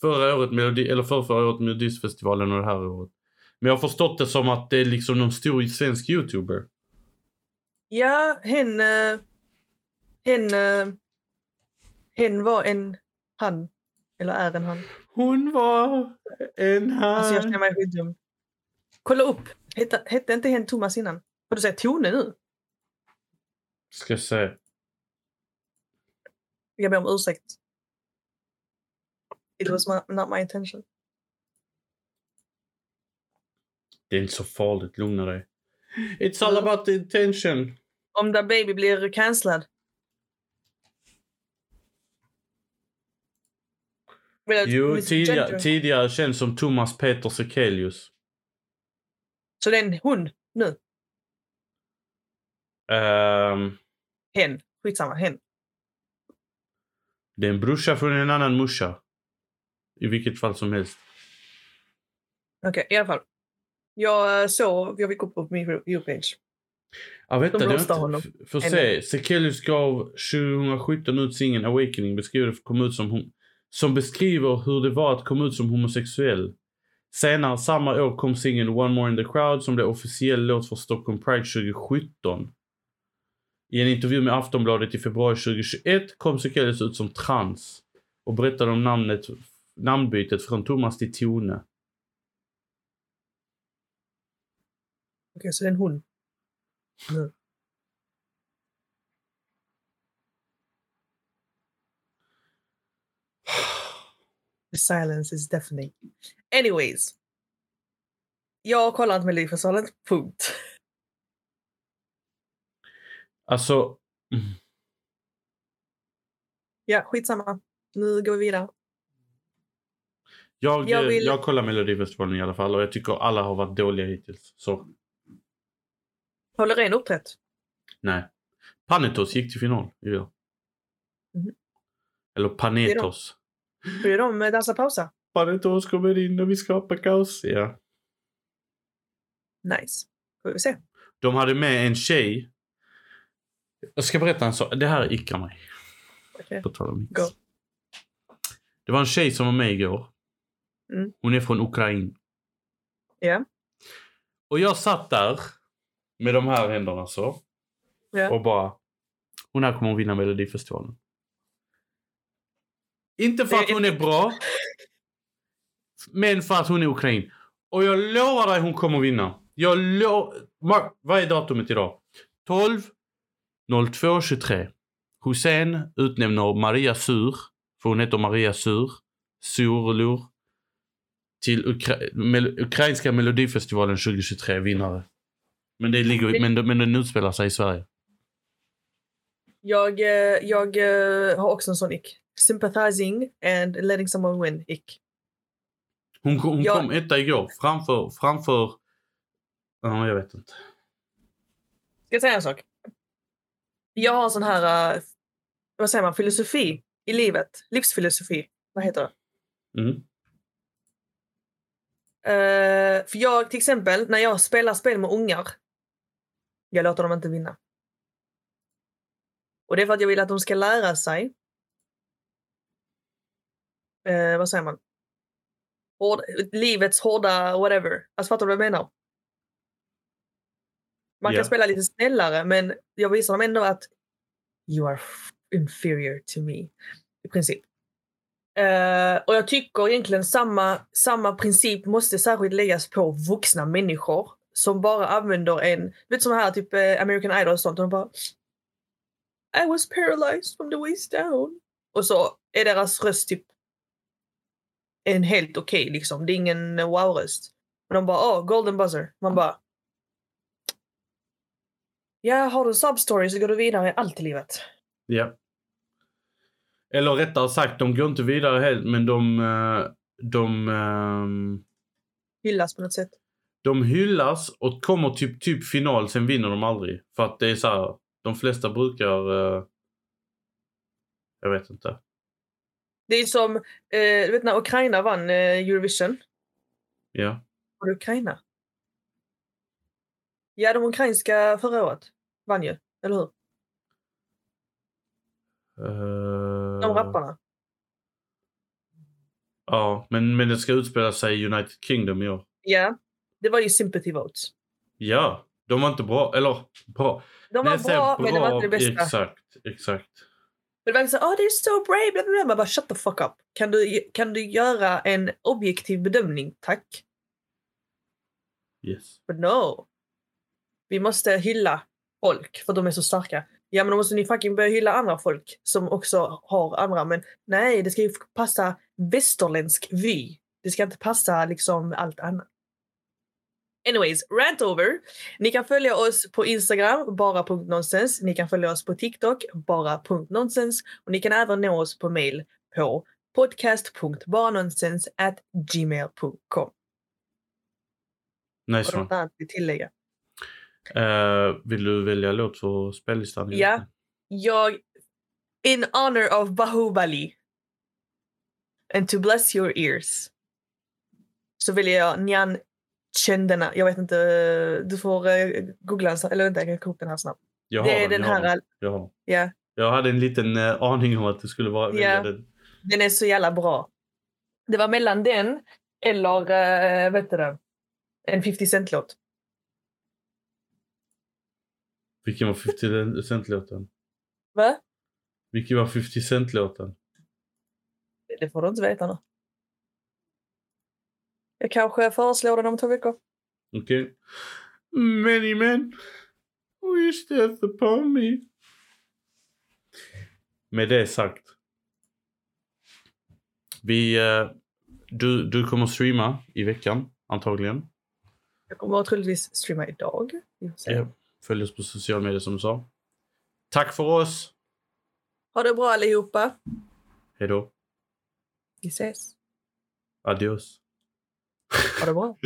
förra året melodi, eller förra, förra året Melodifestivalen och det här året. Men jag har förstått det som att det är liksom någon stor svensk YouTuber. Ja, hen hen hen var en han eller är en han. Hon var en han. Alltså jag känner mig skitdum. Kolla upp. Hette, hette inte hen Thomas innan? Får du säga Tone nu? Ska jag säga. Jag ber om ursäkt. It was my, not my intention. Det är inte så farligt, lugna dig. It's all about the intention. Om The Baby blir cancellad. Jo, tidigare, tidigare känns som Thomas Peter Sekelius. Så det är en hon nu? Um, hen, skitsamma, hen. Det är en brorsa från en annan morsa. I vilket fall som helst. Okej, okay, i alla fall. Jag såg, jag fick upp på min viewpage. Ja, vänta, de det honom. F- för se, Sekelius gav tjugosjutton ut singeln Awakening beskriver kom ut som hon, som beskriver hur det var att komma ut som homosexuell. Senare samma år kom singeln One More in the Crowd som blev officiell låt för Stockholm Pride tjugosjutton. I en intervju med Aftonbladet i februari tjugotjugoett kom Sekelius ut som trans och berättade om namnet namnbytet från Thomas till Tone. Okej, okay, så det är en hon. Mm. The silence is deafening. Anyways. Jag kollar inte med Melodifestivalen. Punkt. Alltså. Mm. Ja, skitsamma. Nu går vi vidare. Jag, jag, vill... jag kollar Melodifestivalen i alla fall och jag tycker alla har varit dåliga hittills. Så. Håller ren uppträtt? Nej. Panetoz gick till final i år. Mm. Eller Panetoz. Hur är de med dansa pausa? Panetoz kommer in och vi skapar kaos. Ja. Nice. Får vi se. De hade med en tjej. Jag ska berätta en sak. Det här ickar mig. Okay. På tal om Go. Det var en tjej som var med igår. Mm. Hon är från Ukraina. Ja. Yeah. Och jag satt där med de här händerna så. Yeah. Och bara, hon här kommer att vinna Melodifestivalen. Inte för att hon är bra. Men för att hon är Ukraina. Och jag lovar dig hon kommer att vinna. Jag lovar. Mar- vad är datumet idag? tolv noll två tjugotre. Hussein utnämner Maria Sur. För hon heter Maria Sur. Surlur. Till Ukra- Mel- ukrainska Melodifestivalen tjugotjugotre vinnare. Men det ligger, men, men den utspelar sig i Sverige. Jag, jag har också en sån ick. Sympathizing and letting someone win ick. Hon, hon jag... kom etta igår. Framför, framför... Ja, jag vet inte. Ska jag säga en sak? Jag har en sån här... Vad säger man? Filosofi i livet. Livsfilosofi. Vad heter det? Mm. Uh, för jag till exempel, när jag spelar spel med ungar, jag låter dem inte vinna. Och det är för att jag vill att de ska lära sig. Uh, vad säger man? Hård, livets hårda whatever. Alltså fattar du vad jag menar? Man yeah. kan spela lite snällare, men jag visar dem ändå att you are inferior to me. I princip. Uh, och jag tycker egentligen samma, samma princip måste särskilt läggas på vuxna människor som bara använder en, vet som här typ eh, American Idol och sånt, och de bara I was paralyzed from the waist down. Och så är deras röst typ en helt okej okay, liksom. Det är ingen wow-röst. Men de bara, åh, oh, golden buzzer. Man bara, ja, har du en substory så går du vidare i allt i livet. Ja. Yeah. Eller rättare sagt, de går inte vidare helt, men de, de um, hyllas på något sätt. De hyllas och kommer typ, typ final, sen vinner de aldrig. För att det är så här, de flesta brukar, uh, jag vet inte. Det är som, uh, du vet när Ukraina vann uh, Eurovision? Ja. Yeah. Var det Ukraina? Ja, de ukrainska förra året vann ju, eller hur? Uh... De rapparna. Ja, men, men det ska utspela sig i United Kingdom i år. Ja, det var ju sympathy votes. Ja, de var inte bra, eller bra. De var bra, bra, men det var inte det bästa. Exakt, exakt. Men det var liksom, oh they're so brave, bla, bla, bla. Man bara, shut the fuck up. Kan du, kan du göra en objektiv bedömning, tack? Yes. But no. Vi måste hylla folk, för de är så starka. Ja, men då måste ni fucking börja hylla andra folk som också har andra. Men nej, det ska ju passa västerländsk vy. Det ska inte passa liksom allt annat. Anyways, rant over. Ni kan följa oss på Instagram, bara punkt nonsens. Ni kan följa oss på TikTok, bara punkt nonsens. Och ni kan även nå oss på mail på podcast punkt baranonsens snabel-a gmail punkt com. Nice one. Och något annat vi tillägger. Uh, vill du välja låt för spellistan? Ja, yeah. jag In honor of Bahubali and to bless your ears, så vill jag Nyan Chendana. Jag vet inte, du får uh, googla den, eller inte, jag kan koka den här snabbt. Jag har det är den, den jag här. Har jag, har. Yeah. jag hade en liten uh, aning om att det skulle vara yeah. den. Den är så jävla bra. Det var mellan den eller uh, vet du det, en femtio cent låt. Vilken var femtio cent-låten? Va? Vilken var femtio cent-låten? Det får du inte veta nu. Jag kanske föreslår den om två veckor. Okej. Okay. Many men wish death upon me. Med det sagt. Vi, du, du kommer streama i veckan, antagligen. Jag kommer troligtvis streama idag. Ja. Följ oss på sociala medier som du sa. Tack för oss. Ha det bra allihopa. Hej då. Vi ses. Adios. Ha det bra.